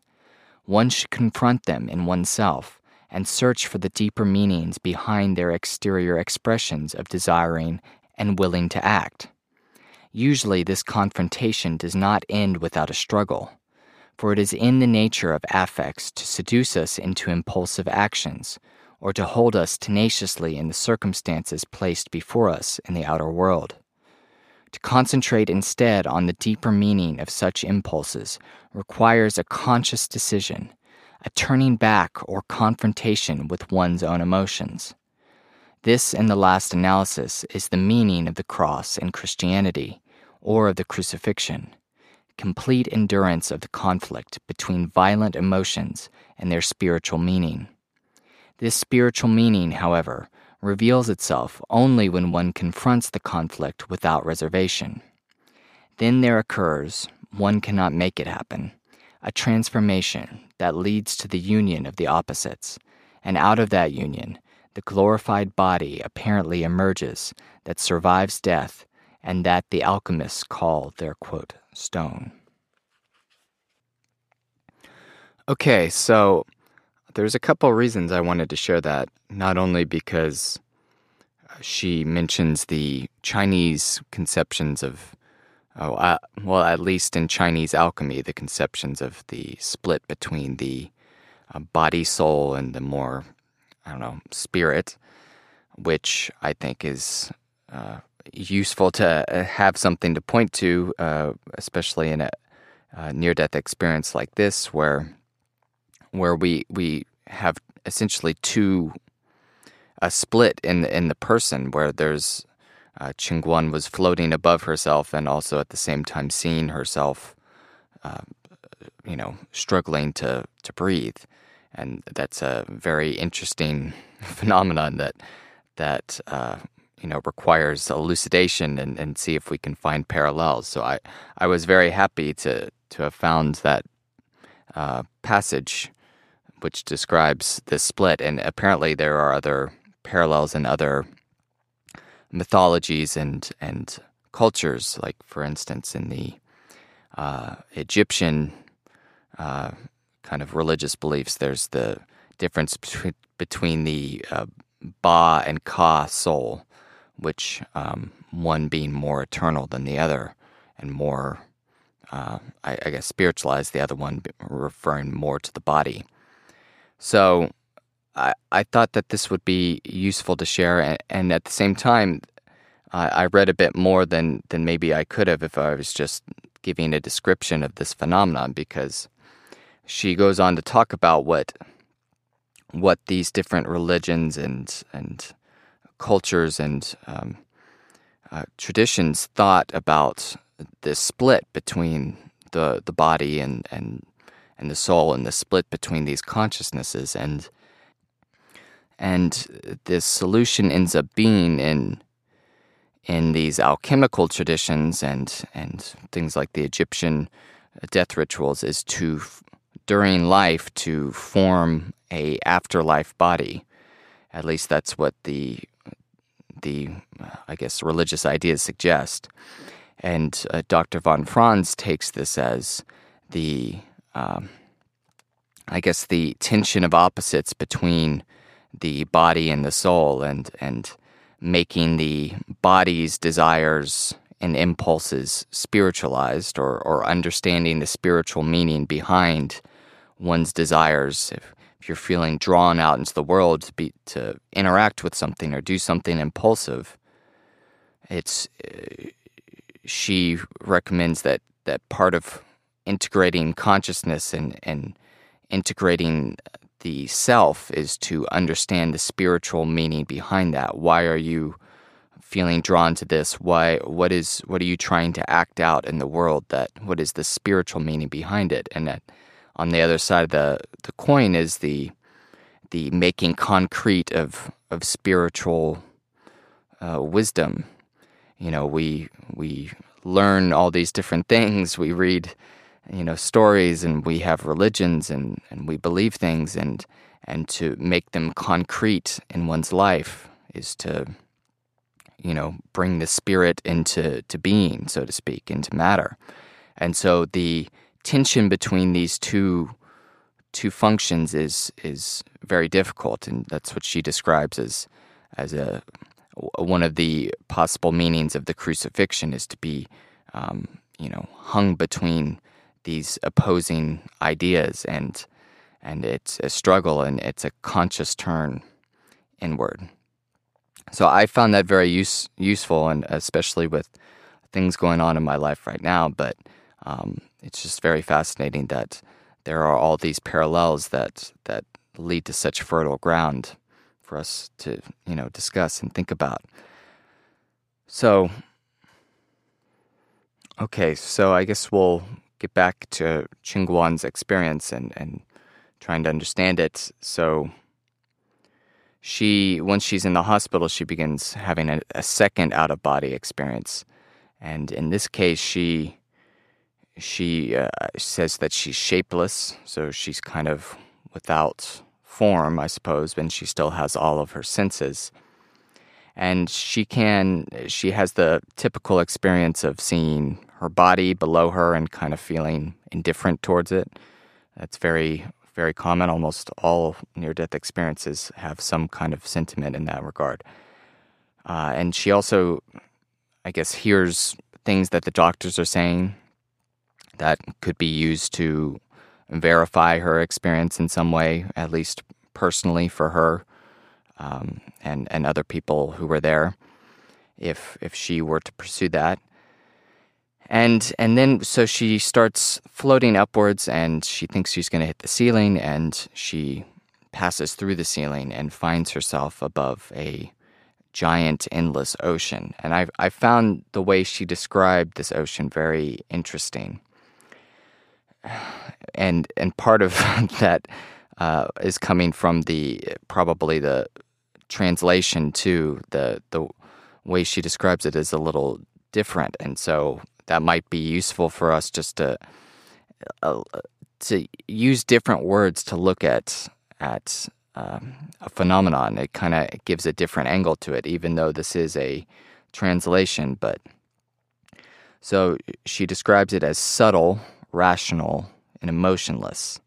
One should confront them in oneself and search for the deeper meanings behind their exterior expressions of desiring and willing to act. Usually this confrontation does not end without a struggle. For it is in the nature of affects to seduce us into impulsive actions, or to hold us tenaciously in the circumstances placed before us in the outer world. To concentrate instead on the deeper meaning of such impulses requires a conscious decision, a turning back or confrontation with one's own emotions. This, in the last analysis, is the meaning of the cross in Christianity, or of the crucifixion. Complete endurance of the conflict between violent emotions and their spiritual meaning. This spiritual meaning, however, reveals itself only when one confronts the conflict without reservation. Then there occurs, one cannot make it happen, a transformation that leads to the union of the opposites, and out of that union, the glorified body apparently emerges that survives death and that the alchemists call their, quote, stone. Okay, so there's a couple reasons I wanted to share that, not only because she mentions the Chinese conceptions of, at least in Chinese alchemy, the conceptions of the split between the body, soul, and the more, spirit, which I think is useful to have something to point to, especially in a near-death experience like this, where we have essentially a split in the person, where there's Qingguan was floating above herself and also at the same time seeing herself, struggling to breathe, and that's a very interesting phenomenon that requires elucidation and see if we can find parallels. So I was very happy to have found that passage which describes this split, and apparently there are other parallels in other mythologies and cultures, like, for instance, in the Egyptian kind of religious beliefs, there's the difference between the Ba and Ka soul, which one being more eternal than the other, and more, spiritualized, the other one referring more to the body. So I thought that this would be useful to share, and at the same time, I read a bit more than maybe I could have if I was just giving a description of this phenomenon, because she goes on to talk about what these different religions and cultures and traditions thought about this split between the body and the soul, and the split between these consciousnesses, and this solution ends up being in these alchemical traditions and things like the Egyptian death rituals, is to, during life, to form a afterlife body. At least that's what the I guess religious ideas suggest. And Dr. von Franz takes this as the I guess the tension of opposites between the body and the soul, and making the body's desires and impulses spiritualized, or understanding the spiritual meaning behind one's desires. If you're feeling drawn out into the world to interact with something or do something impulsive, she recommends that part of integrating consciousness and integrating the self is to understand the spiritual meaning behind that. Why are you feeling drawn to this? Why? What are you trying to act out in the world? What is the spiritual meaning behind it? And that, on the other side of the coin, is the making concrete of spiritual wisdom. You know, we learn all these different things. We read, stories, and we have religions, and we believe things, and to make them concrete in one's life is to, bring the spirit into being, so to speak, into matter. And so the tension between these two functions is very difficult, and that's what she describes as one of the possible meanings of the crucifixion, is to be hung between these opposing ideas, and it's a struggle, and it's a conscious turn inward. So I found that very useful, and especially with things going on in my life right now. But it's just very fascinating that there are all these parallels that lead to such fertile ground for us to, discuss and think about. So, okay, so I guess we'll get back to Qingguan's experience and trying to understand it. So once she's in the hospital, she begins having a second out-of-body experience. And in this case, she says that she's shapeless, so she's kind of without form, I suppose, and she still has all of her senses. And she has the typical experience of seeing her body below her and kind of feeling indifferent towards it. That's very, very common. Almost all near-death experiences have some kind of sentiment in that regard. And she also, I guess, hears things that the doctors are saying that could be used to verify her experience in some way, at least personally for her and other people who were there, if she were to pursue that. And then so she starts floating upwards, and she thinks she's going to hit the ceiling, and she passes through the ceiling and finds herself above a giant endless ocean. And I found the way she described this ocean very interesting. And part of that is coming from probably the translation to the way she describes it is a little different, and so that might be useful for us just to use different words to look at a phenomenon. It kind of gives a different angle to it, even though this is a translation. But so she describes it as subtle, rational, and emotionless.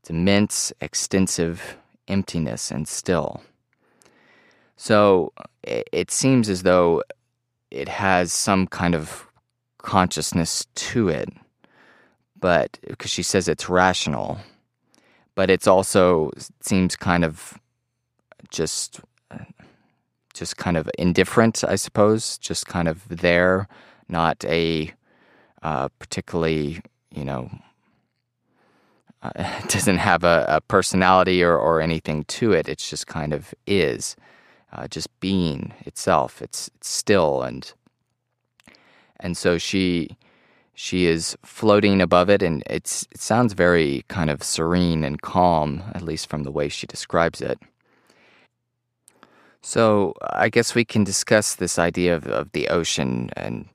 It's immense, extensive emptiness and still. So it seems as though it has some kind of consciousness to it, but because she says it's rational, but it's also seems kind of just kind of indifferent, I suppose, just kind of there, not a particularly, you know, doesn't have a personality or anything to it. It's just kind of is, just being itself. It's still, and so she is floating above it, and it sounds very kind of serene and calm, at least from the way she describes it. So I guess we can discuss this idea of the ocean, and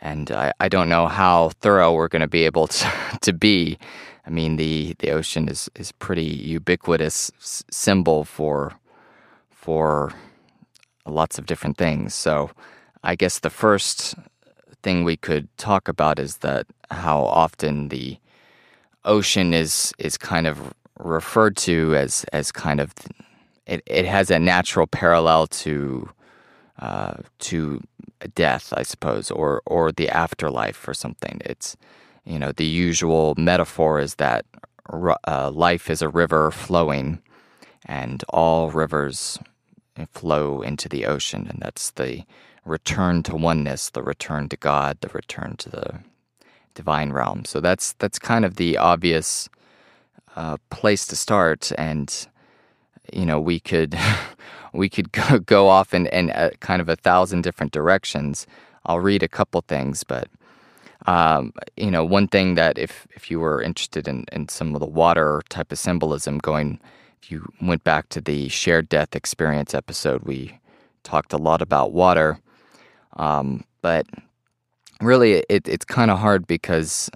I don't know how thorough we're going to be able to be. I mean, the ocean is pretty ubiquitous symbol for lots of different things. So I guess the first thing we could talk about is that how often the ocean is kind of referred to as kind of it has a natural parallel to death, I suppose, or the afterlife or something. It's, you know, the usual metaphor is that life is a river flowing, and all rivers flow into the ocean, and that's the return to oneness, the return to God, the return to the divine realm. So that's kind of the obvious place to start, and you know, we could go off in kind of 1,000 different directions. I'll read a couple things, but you know, one thing that if you were interested in some of the water type of symbolism, if you went back to the shared death experience episode, we talked a lot about water. But really, it's kind of hard because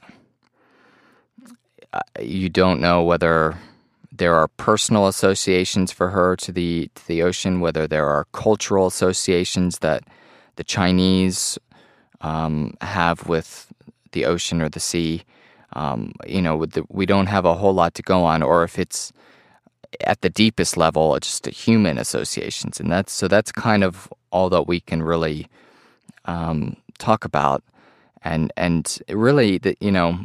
you don't know whether there are personal associations for her to the ocean, whether there are cultural associations that the Chinese have with the ocean or the sea. You know, we don't have a whole lot to go on, or if it's at the deepest level, it's just human associations, and that's kind of all that we can really talk about. And really, you know,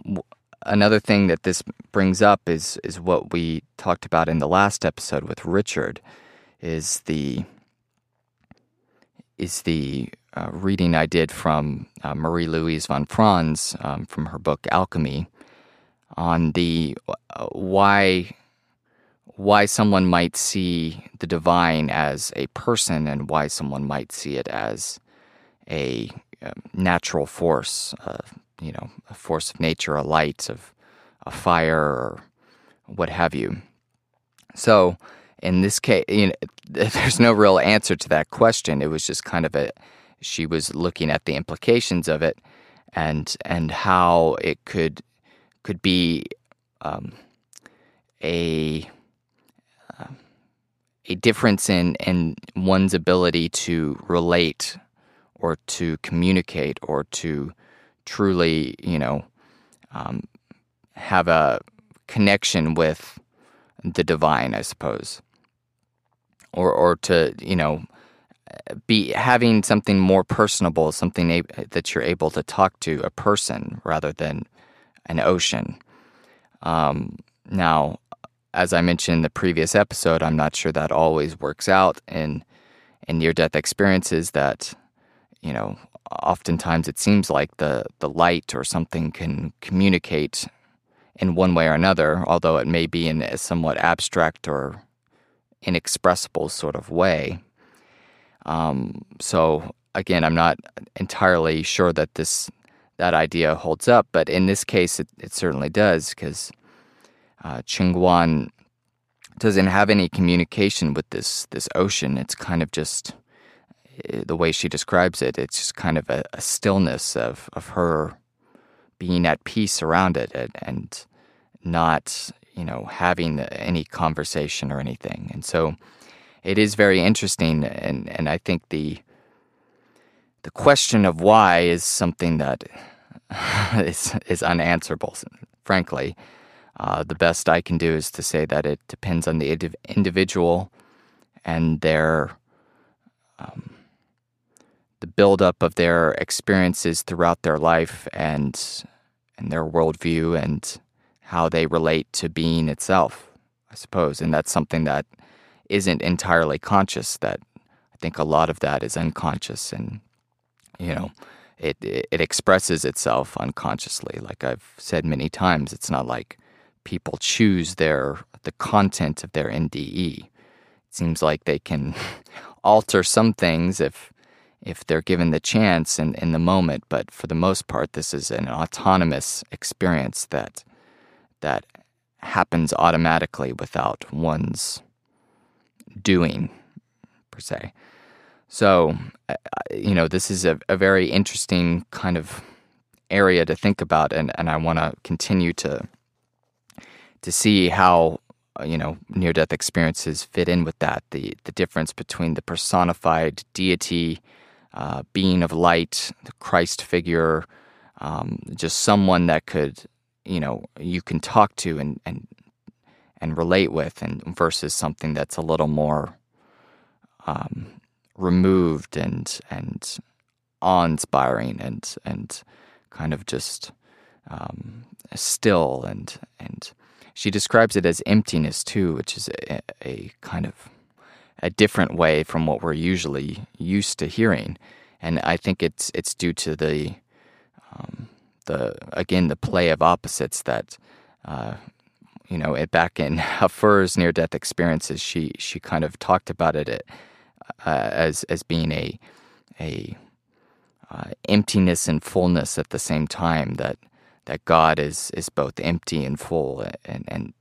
another thing that this brings up is what we talked about in the last episode with Richard, is the reading I did from Marie-Louise von Franz, from her book Alchemy, on the why someone might see the divine as a person and why someone might see it as a natural force, you know, a force of nature, a light, of a fire, or what have you. So in this case, you know, there's no real answer to that question. It was just kind of she was looking at the implications of it, and how it could be a difference in one's ability to relate or to communicate or to truly, you know, have a connection with the divine, I suppose, or to, you know, be having something more personable, something that you're able to talk to, a person rather than an ocean. Now, as I mentioned in the previous episode, I'm not sure that always works out in near-death experiences. That, you know, oftentimes it seems like the light or something can communicate in one way or another, although it may be in a somewhat abstract or inexpressible sort of way. So again, I'm not entirely sure that that idea holds up, but in this case, it certainly does, because Qingguan doesn't have any communication with this ocean. It's kind of just, the way she describes it, it's just kind of a stillness of her being at peace around it and not, you know, having any conversation or anything. And so it is very interesting, and I think the question of why is something that is unanswerable, frankly. The best I can do is to say that it depends on the individual and their the buildup of their experiences throughout their life and their worldview and how they relate to being itself. I suppose. And that's something that isn't entirely conscious, that I think a lot of that is unconscious, and, you know, it expresses itself unconsciously. Like I've said many times, it's not like people choose the content of their NDE. It seems like they can alter some things if they're given the chance in the moment, but for the most part, this is an autonomous experience that happens automatically without one's doing, per se. So, you know, this is a very interesting kind of area to think about, and I want to continue to see how, you know, near-death experiences fit in with that, the difference between the personified deity, being of light, the Christ figure, just someone that could, you know, you can talk to and relate with, and versus something that's a little more removed and awe-inspiring and kind of just still. And she describes it as emptiness too, which is a kind of a different way from what we're usually used to hearing. And I think it's due to the play of opposites that, you know, back in Hafer's near-death experiences, she kind of talked about it as being a emptiness and fullness at the same time, that God is both empty and full, and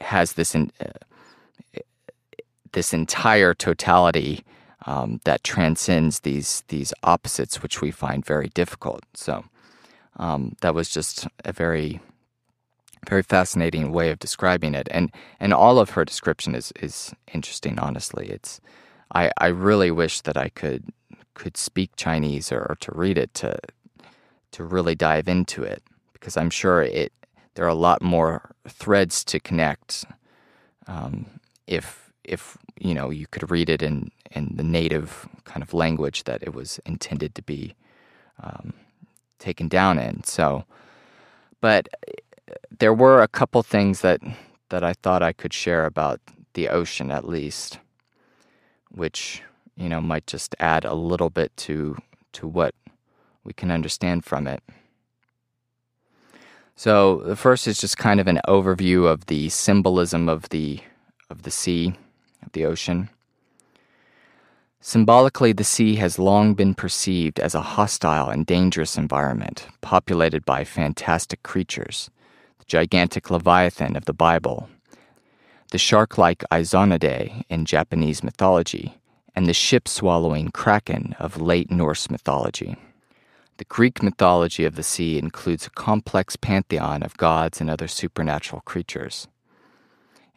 has this entire totality that transcends these opposites, which we find very difficult. So that was just a very, very fascinating way of describing it, and all of her description is interesting. Honestly, it's I really wish that I could speak Chinese or to read it to really dive into it, because I'm sure there are a lot more threads to connect if you know, you could read it in the native kind of language that it was intended to be taken down in. So, but there were a couple things that I thought I could share about the ocean, at least, which, you know, might just add a little bit to what we can understand from it. So the first is just kind of an overview of the symbolism of the sea, of the ocean. Symbolically, the sea has long been perceived as a hostile and dangerous environment, populated by fantastic creatures, the gigantic Leviathan of the Bible, the shark-like Isonade in Japanese mythology, and the ship-swallowing Kraken of late Norse mythology. The Greek mythology of the sea includes a complex pantheon of gods and other supernatural creatures.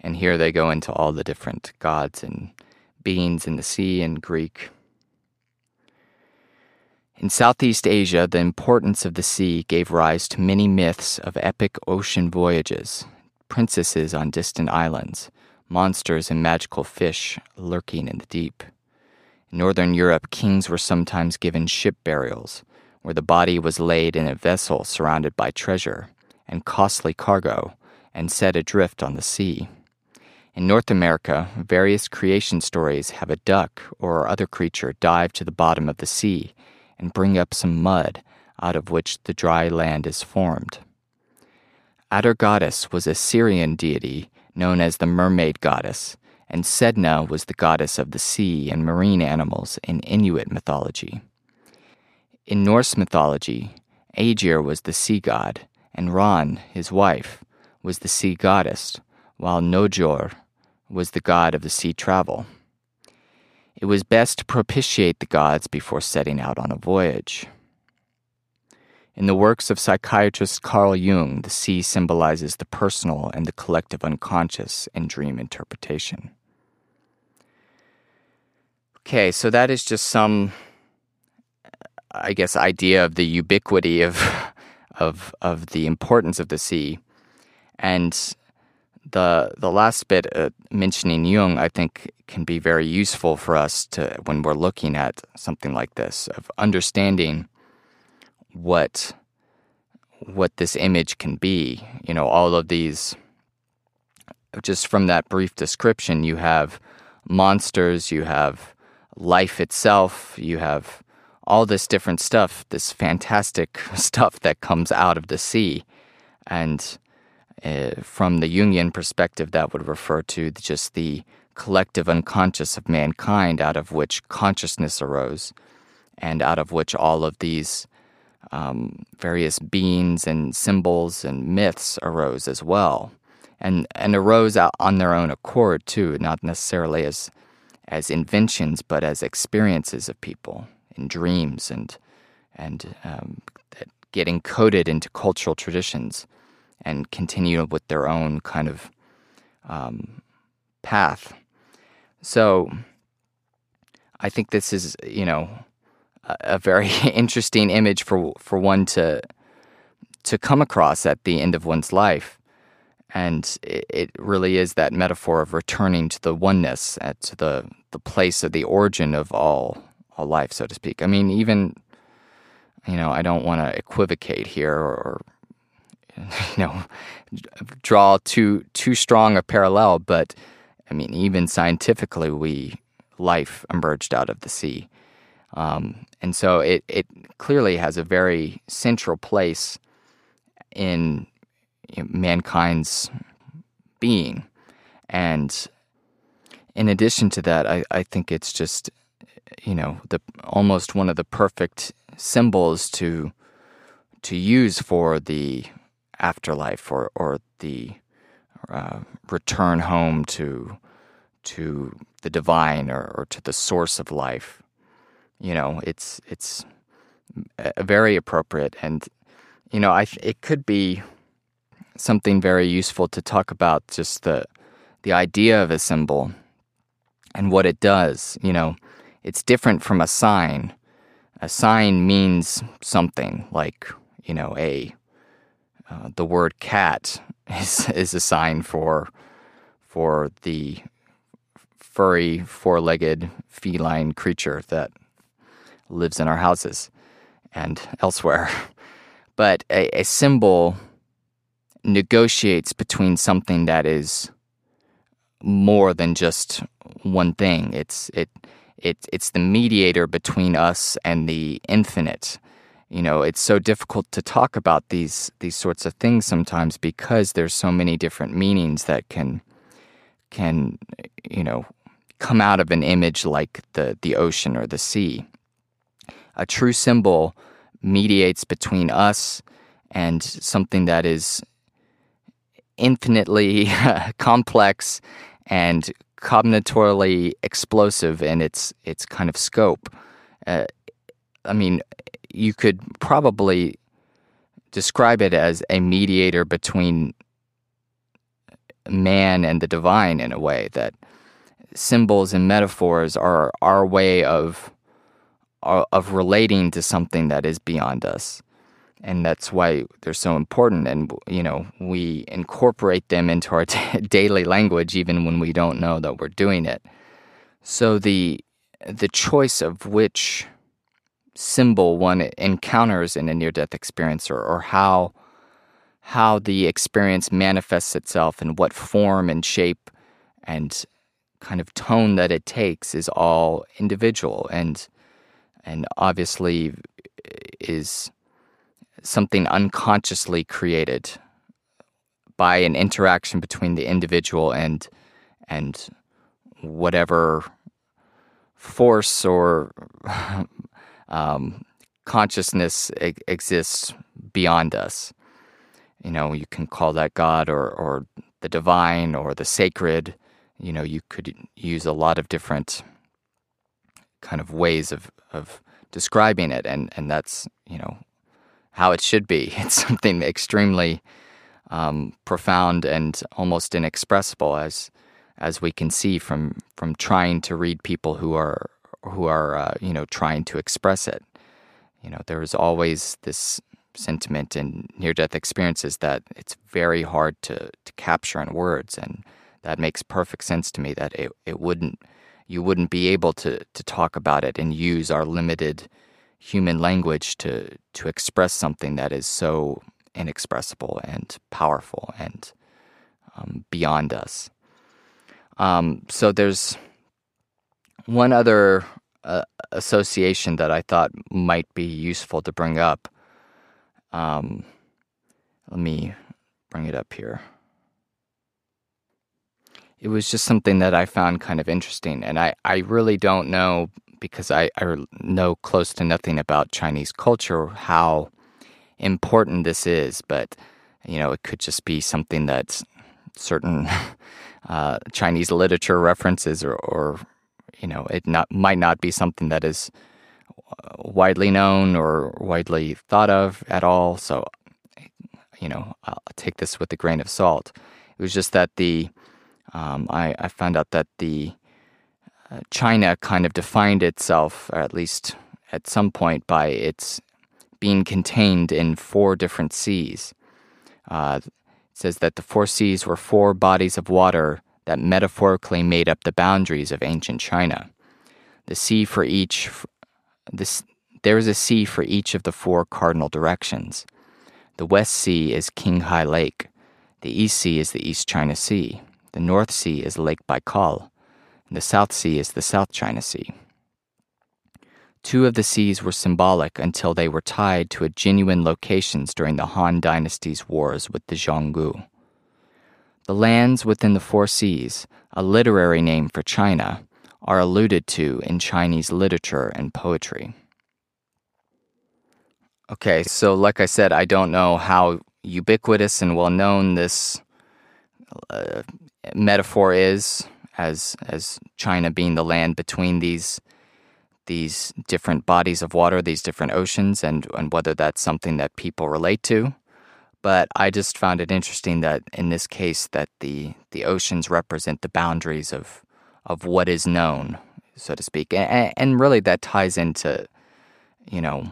And here they go into all the different gods and beings in the sea in Greek. In Southeast Asia, the importance of the sea gave rise to many myths of epic ocean voyages, princesses on distant islands, monsters and magical fish lurking in the deep. In northern Europe, kings were sometimes given ship burials, where the body was laid in a vessel surrounded by treasure and costly cargo and set adrift on the sea. In North America, various creation stories have a duck or other creature dive to the bottom of the sea and bring up some mud out of which the dry land is formed. Atargatis was a Syrian deity known as the mermaid goddess, and Sedna was the goddess of the sea and marine animals in Inuit mythology. In Norse mythology, Aegir was the sea god, and Ran, his wife, was the sea goddess, while Nojor was the god of the sea travel. It was best to propitiate the gods before setting out on a voyage. In the works of psychiatrist Carl Jung, the sea symbolizes the personal and the collective unconscious in dream interpretation. Okay, so that is just some, I guess, idea of the ubiquity of the importance of the sea. And the last bit mentioning Jung, I think, can be very useful for us to, when we're looking at something like this, of understanding what this image can be. You know, all of these just from that brief description, you have monsters, you have life itself, you have all this different stuff, this fantastic stuff that comes out of the sea. And from the Jungian perspective, that would refer to just the collective unconscious of mankind, out of which consciousness arose, and out of which all of these various beings and symbols and myths arose as well, and arose out on their own accord too, not necessarily as inventions, but as experiences of people and dreams and that get encoded into cultural traditions and continue with their own kind of path. So I think this is, a very interesting image for one to come across at the end of one's life. And it really is that metaphor of returning to the oneness, to the place of the origin of all life, so to speak. I mean, even, I don't want to equivocate here or draw too strong a parallel, but I mean, even scientifically, life emerged out of the sea. And so it clearly has a very central place in mankind's being. And in addition to that, I think it's just, almost one of the perfect symbols to use for the afterlife or the return home to the divine or to the source of life. It's very appropriate, and it could be something very useful to talk about, just the idea of a symbol and what it does. It's different from a sign. A sign means something, like the word cat is a sign for the furry, four-legged feline creature that lives in our houses and elsewhere. But a symbol negotiates between something that is more than just one thing. It's the mediator between us and the infinite. It's so difficult to talk about these sorts of things sometimes, because there's so many different meanings that can come out of an image like the ocean or the sea. A true symbol mediates between us and something that is infinitely complex and cognitorily explosive in its kind of scope. You could probably describe it as a mediator between man and the divine, in a way that symbols and metaphors are our way of relating to something that is beyond us. And that's why they're so important. And, we incorporate them into our daily language, even when we don't know that we're doing it. So the choice of which symbol one encounters in a near-death experience, or how the experience manifests itself, and what form and shape and kind of tone that it takes, is all individual and obviously is something unconsciously created by an interaction between the individual and whatever force or consciousness exists beyond us. You can call that God or the divine or the sacred. You could use a lot of different kind of ways of describing it, and that's, how it should be. It's something extremely profound and almost inexpressible, as we can see from trying to read people who are trying to express it. There is always this sentiment in near-death experiences that it's very hard to capture in words, and that makes perfect sense to me, that you wouldn't be able to talk about it and use our limited human language to express something that is so inexpressible and powerful and beyond us. So there's one other association that I thought might be useful to bring up. Let me bring it up here. It was just something that I found kind of interesting, and I really don't know, because I know close to nothing about Chinese culture, how important this is, but you know, it could just be something that's certain Chinese literature references, or you know, it might not be something that is widely known or widely thought of at all. So, you know, I'll take this with a grain of salt. It was just that I found out that China kind of defined itself, or at least at some point, by its being contained in four different seas. It says that the four seas were four bodies of water that metaphorically made up the boundaries of ancient China. There is a sea for each of the four cardinal directions. The West Sea is Qinghai Lake. The East Sea is the East China Sea. The North Sea is Lake Baikal. And the South Sea is the South China Sea. Two of the seas were symbolic until they were tied to genuine locations during the Han Dynasty's wars with the Xiongnu. The lands within the four seas, a literary name for China, are alluded to in Chinese literature and poetry. Okay, so like I said, I don't know how ubiquitous and well-known this metaphor is, as China being the land between these different bodies of water, these different oceans, and whether that's something that people relate to. But I just found it interesting that in this case that the oceans represent the boundaries of what is known, so to speak. And really that ties into, you know,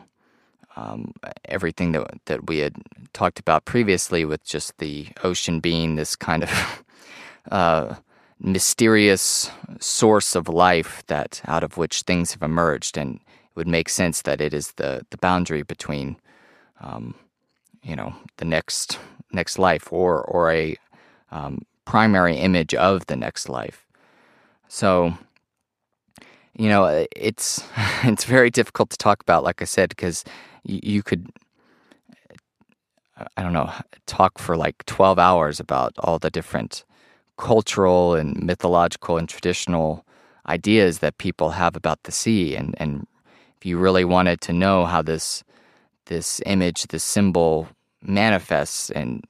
everything that we had talked about previously, with just the ocean being this kind of mysterious source of life that out of which things have emerged, and it would make sense that it is the boundary between you know, the next life, or a primary image of the next life. So, you know, it's very difficult to talk about, like I said, because you could, I don't know, talk for like 12 hours about all the different cultural and mythological and traditional ideas that people have about the sea. And if you really wanted to know how this image, this symbol manifests in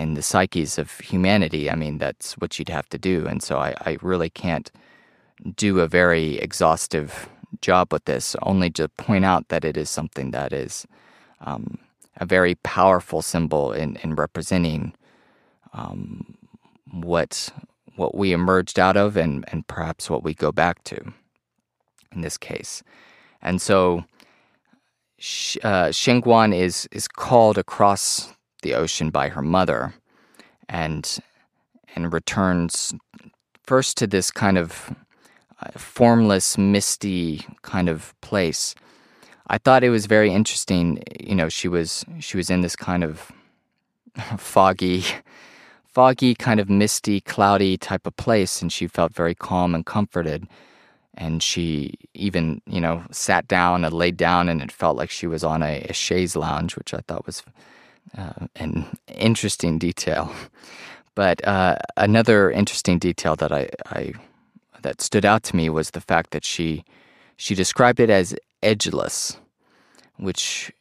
the psyches of humanity, I mean, that's what you'd have to do. And so I really can't do a very exhaustive job with this, only to point out that it is something that is a very powerful symbol in representing what we emerged out of, and perhaps what we go back to in this case. And so Qingguan is called across the ocean by her mother, and returns first to this kind of formless, misty kind of place. I thought it was very interesting. You know, she was in this kind of foggy, kind of misty, cloudy type of place, and she felt very calm and comforted. And she even, you know, sat down and laid down, and it felt like she was on a chaise lounge, which I thought was an interesting detail. But another interesting detail that that stood out to me was the fact that she described it as edgeless, which,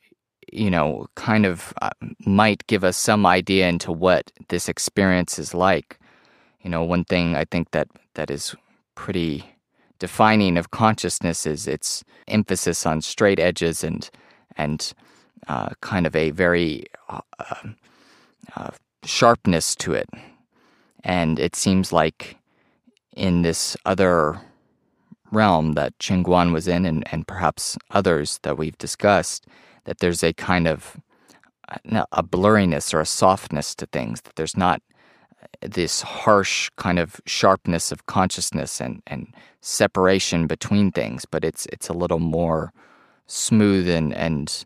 you know, kind of might give us some idea into what this experience is like. You know, one thing I think that is pretty defining of consciousness is its emphasis on straight edges and kind of a very sharpness to it. And it seems like in this other realm that Qingguan was in, and perhaps others that we've discussed, that there's a kind of a blurriness or a softness to things, that there's not this harsh kind of sharpness of consciousness and separation between things, but it's a little more smooth and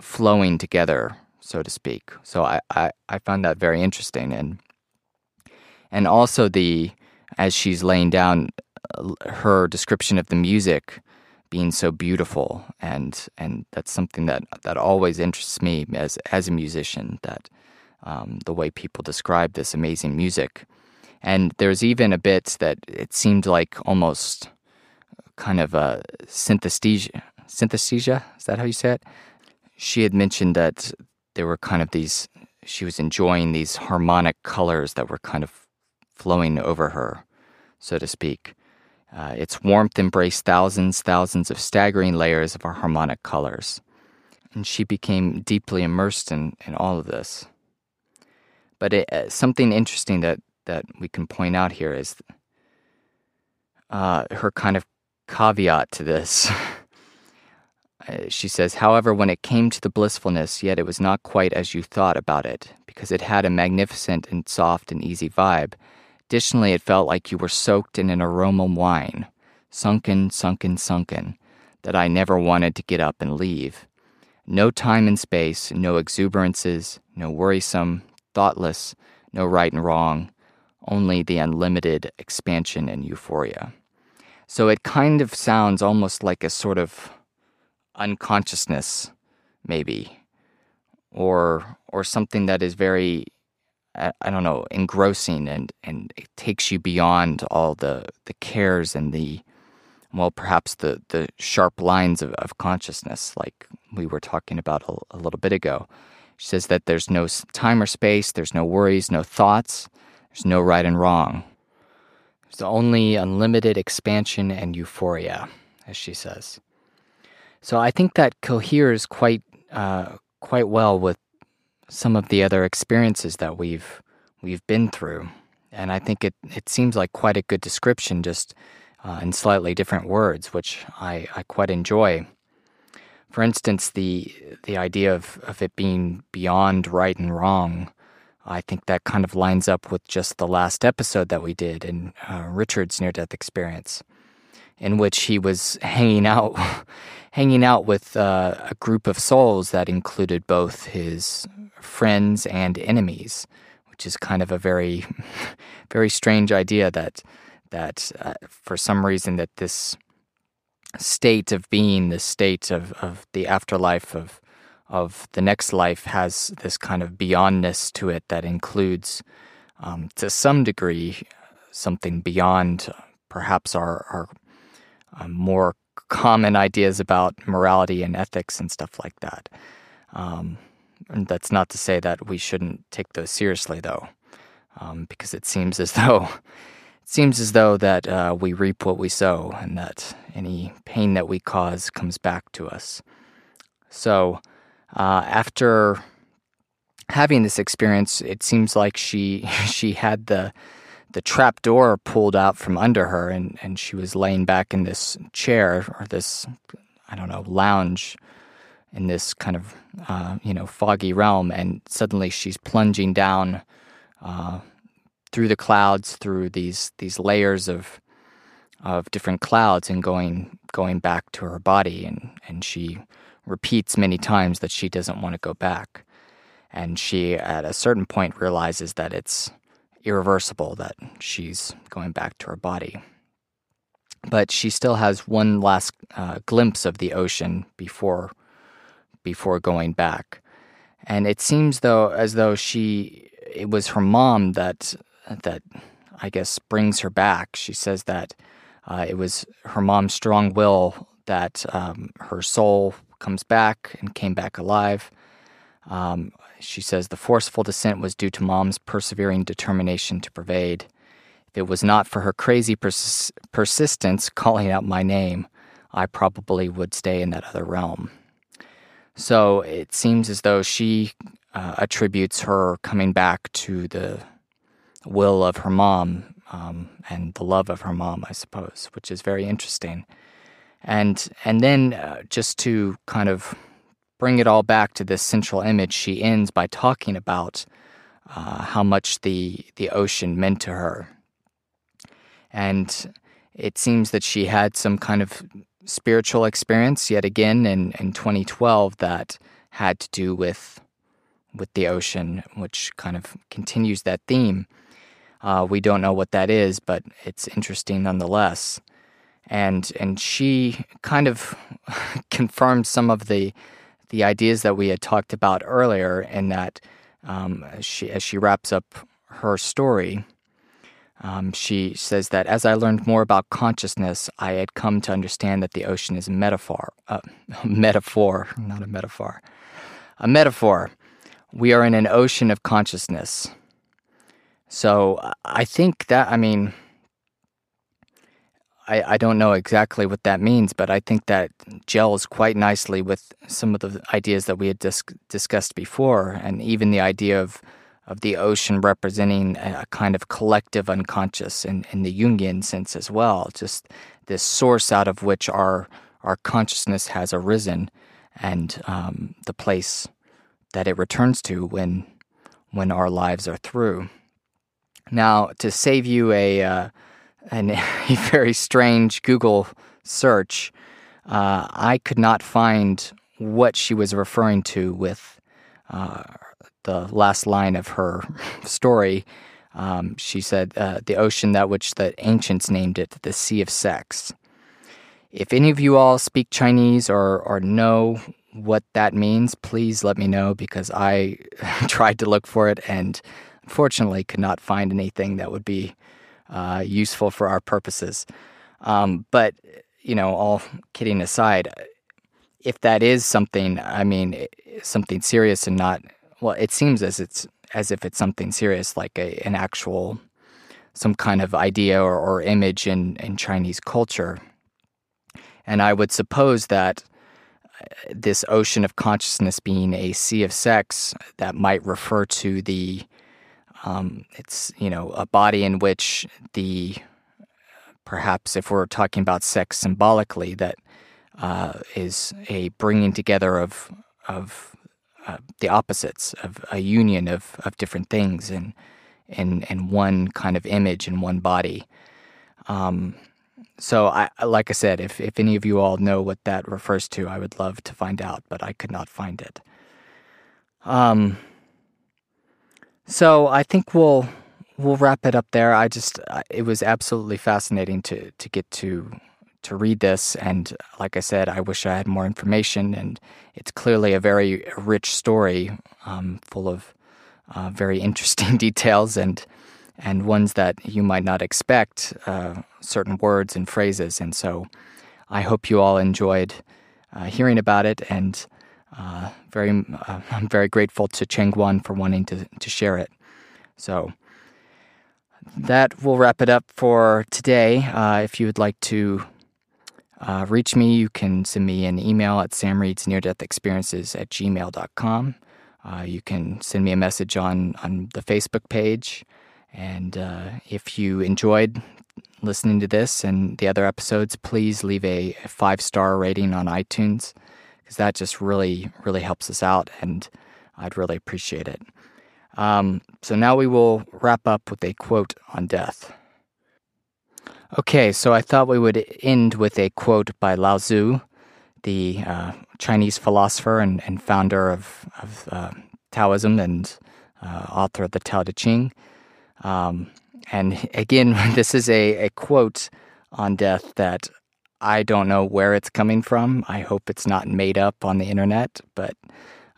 flowing together, so to speak. So I found that very interesting, and and also as she's laying down, her description of the music being so beautiful, and that's something that always interests me as a musician, that the way people describe this amazing music. And there's even a bit that it seemed like almost kind of a synesthesia. Synesthesia? Is that how you say it? She had mentioned that there were kind of these, she was enjoying these harmonic colors that were kind of flowing over her, so to speak. Its warmth embraced thousands of staggering layers of our harmonic colors. And she became deeply immersed in all of this. But something interesting that we can point out here is her kind of caveat to this. She says, however, when it came to the blissfulness, yet it was not quite as you thought about it, because it had a magnificent and soft and easy vibe. Additionally, it felt like you were soaked in an aromal wine, sunken, that I never wanted to get up and leave. No time and space, no exuberances, no worrisome, thoughtless, no right and wrong, only the unlimited expansion and euphoria. So it kind of sounds almost like a sort of unconsciousness, maybe, or something that is very, I don't know, engrossing, and it takes you beyond all the cares and perhaps the sharp lines of consciousness, like we were talking about a little bit ago. She says that there's no time or space, there's no worries, no thoughts, there's no right and wrong. There's only unlimited expansion and euphoria, as she says. So I think that coheres quite well with some of the other experiences that we've been through, and I think it seems like quite a good description, just in slightly different words, which I quite enjoy. For instance, the idea of it being beyond right and wrong, I think that kind of lines up with just the last episode that we did in Richard's near-death experience, in which he was hanging out with a group of souls that included both his friends and enemies, which is kind of a very, very strange idea that for some reason that this state of being, this state of the afterlife, of the next life, has this kind of beyondness to it that includes, to some degree, something beyond perhaps our more common ideas about morality and ethics and stuff like that. And that's not to say that we shouldn't take those seriously, though, because it seems as though that we reap what we sow, and that any pain that we cause comes back to us. So after having this experience, it seems like she had the trap door pulled out from under her, and she was laying back in this chair, or this, I don't know, lounge in this kind of, foggy realm, and suddenly she's plunging down through the clouds, through these layers of different clouds, and going back to her body, and she repeats many times that she doesn't want to go back. And she, at a certain point, realizes that it's irreversible, that she's going back to her body. But she still has one last glimpse of the ocean before going back. And it seems as though it was her mom that I guess brings her back. She says that it was her mom's strong will that her soul comes back and came back alive. She says the forceful descent was due to mom's persevering determination to pervade. If it was not for her crazy persistence calling out my name, I probably would stay in that other realm. So it seems as though she attributes her coming back to the will of her mom, and the love of her mom, I suppose, which is very interesting. And then just to kind of bring it all back to this central image, she ends by talking about how much the ocean meant to her. And it seems that she had some kind of spiritual experience yet again in 2012 that had to do with the ocean, which kind of continues that theme. We don't know what that is, but it's interesting nonetheless. And she kind of confirmed some of the ideas that we had talked about earlier, in that as she wraps up her story, she says that, as I learned more about consciousness, I had come to understand that the ocean is a metaphor. We are in an ocean of consciousness. So I think that, I don't know exactly what that means, but I think that gels quite nicely with some of the ideas that we had discussed before, and even the idea of the ocean representing a kind of collective unconscious in the Jungian sense as well, just this source out of which our consciousness has arisen, and the place that it returns to when our lives are through. Now, to save you a very strange Google search, I could not find what she was referring to with the last line of her story. She said, the ocean that which the ancients named it, the Sea of Sex. If any of you all speak Chinese or know what that means, please let me know, because I tried to look for it and unfortunately could not find anything that would be useful for our purposes. But, all kidding aside, if that is something, something serious and not, well, it seems as if it's something serious, like an actual, some kind of idea or image in Chinese culture. And I would suppose that this ocean of consciousness being a sea of sex, that might refer to the, it's, a body in which perhaps if we're talking about sex symbolically, that is a bringing together of the opposites, of a union of different things in one kind of image, in one body. So, like I said, if any of you all know what that refers to, I would love to find out, but I could not find it. So I think we'll wrap it up there. It was absolutely fascinating to get to read this, and like I said, I wish I had more information. And it's clearly a very rich story, full of very interesting details and ones that you might not expect, certain words and phrases. And so I hope you all enjoyed hearing about it, and I'm very grateful to Qingguan for wanting to share it. So that will wrap it up for today. If you would like to reach me, you can send me an email at samreedsneardeathexperiences@gmail.com. You can send me a message on the Facebook page. And if you enjoyed listening to this and the other episodes, please leave a 5-star rating on iTunes, because that just really, really helps us out, and I'd really appreciate it. So now we will wrap up with a quote on death. Okay, so I thought we would end with a quote by Lao Tzu, the Chinese philosopher and founder of Taoism, and author of the Tao Te Ching. And again, this is a quote on death that I don't know where it's coming from. I hope it's not made up on the internet, but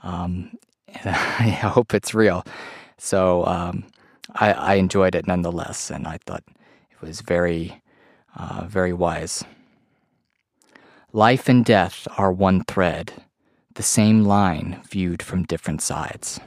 I hope it's real. So I enjoyed it nonetheless, and I thought it was very, very wise. Life and death are one thread, the same line viewed from different sides.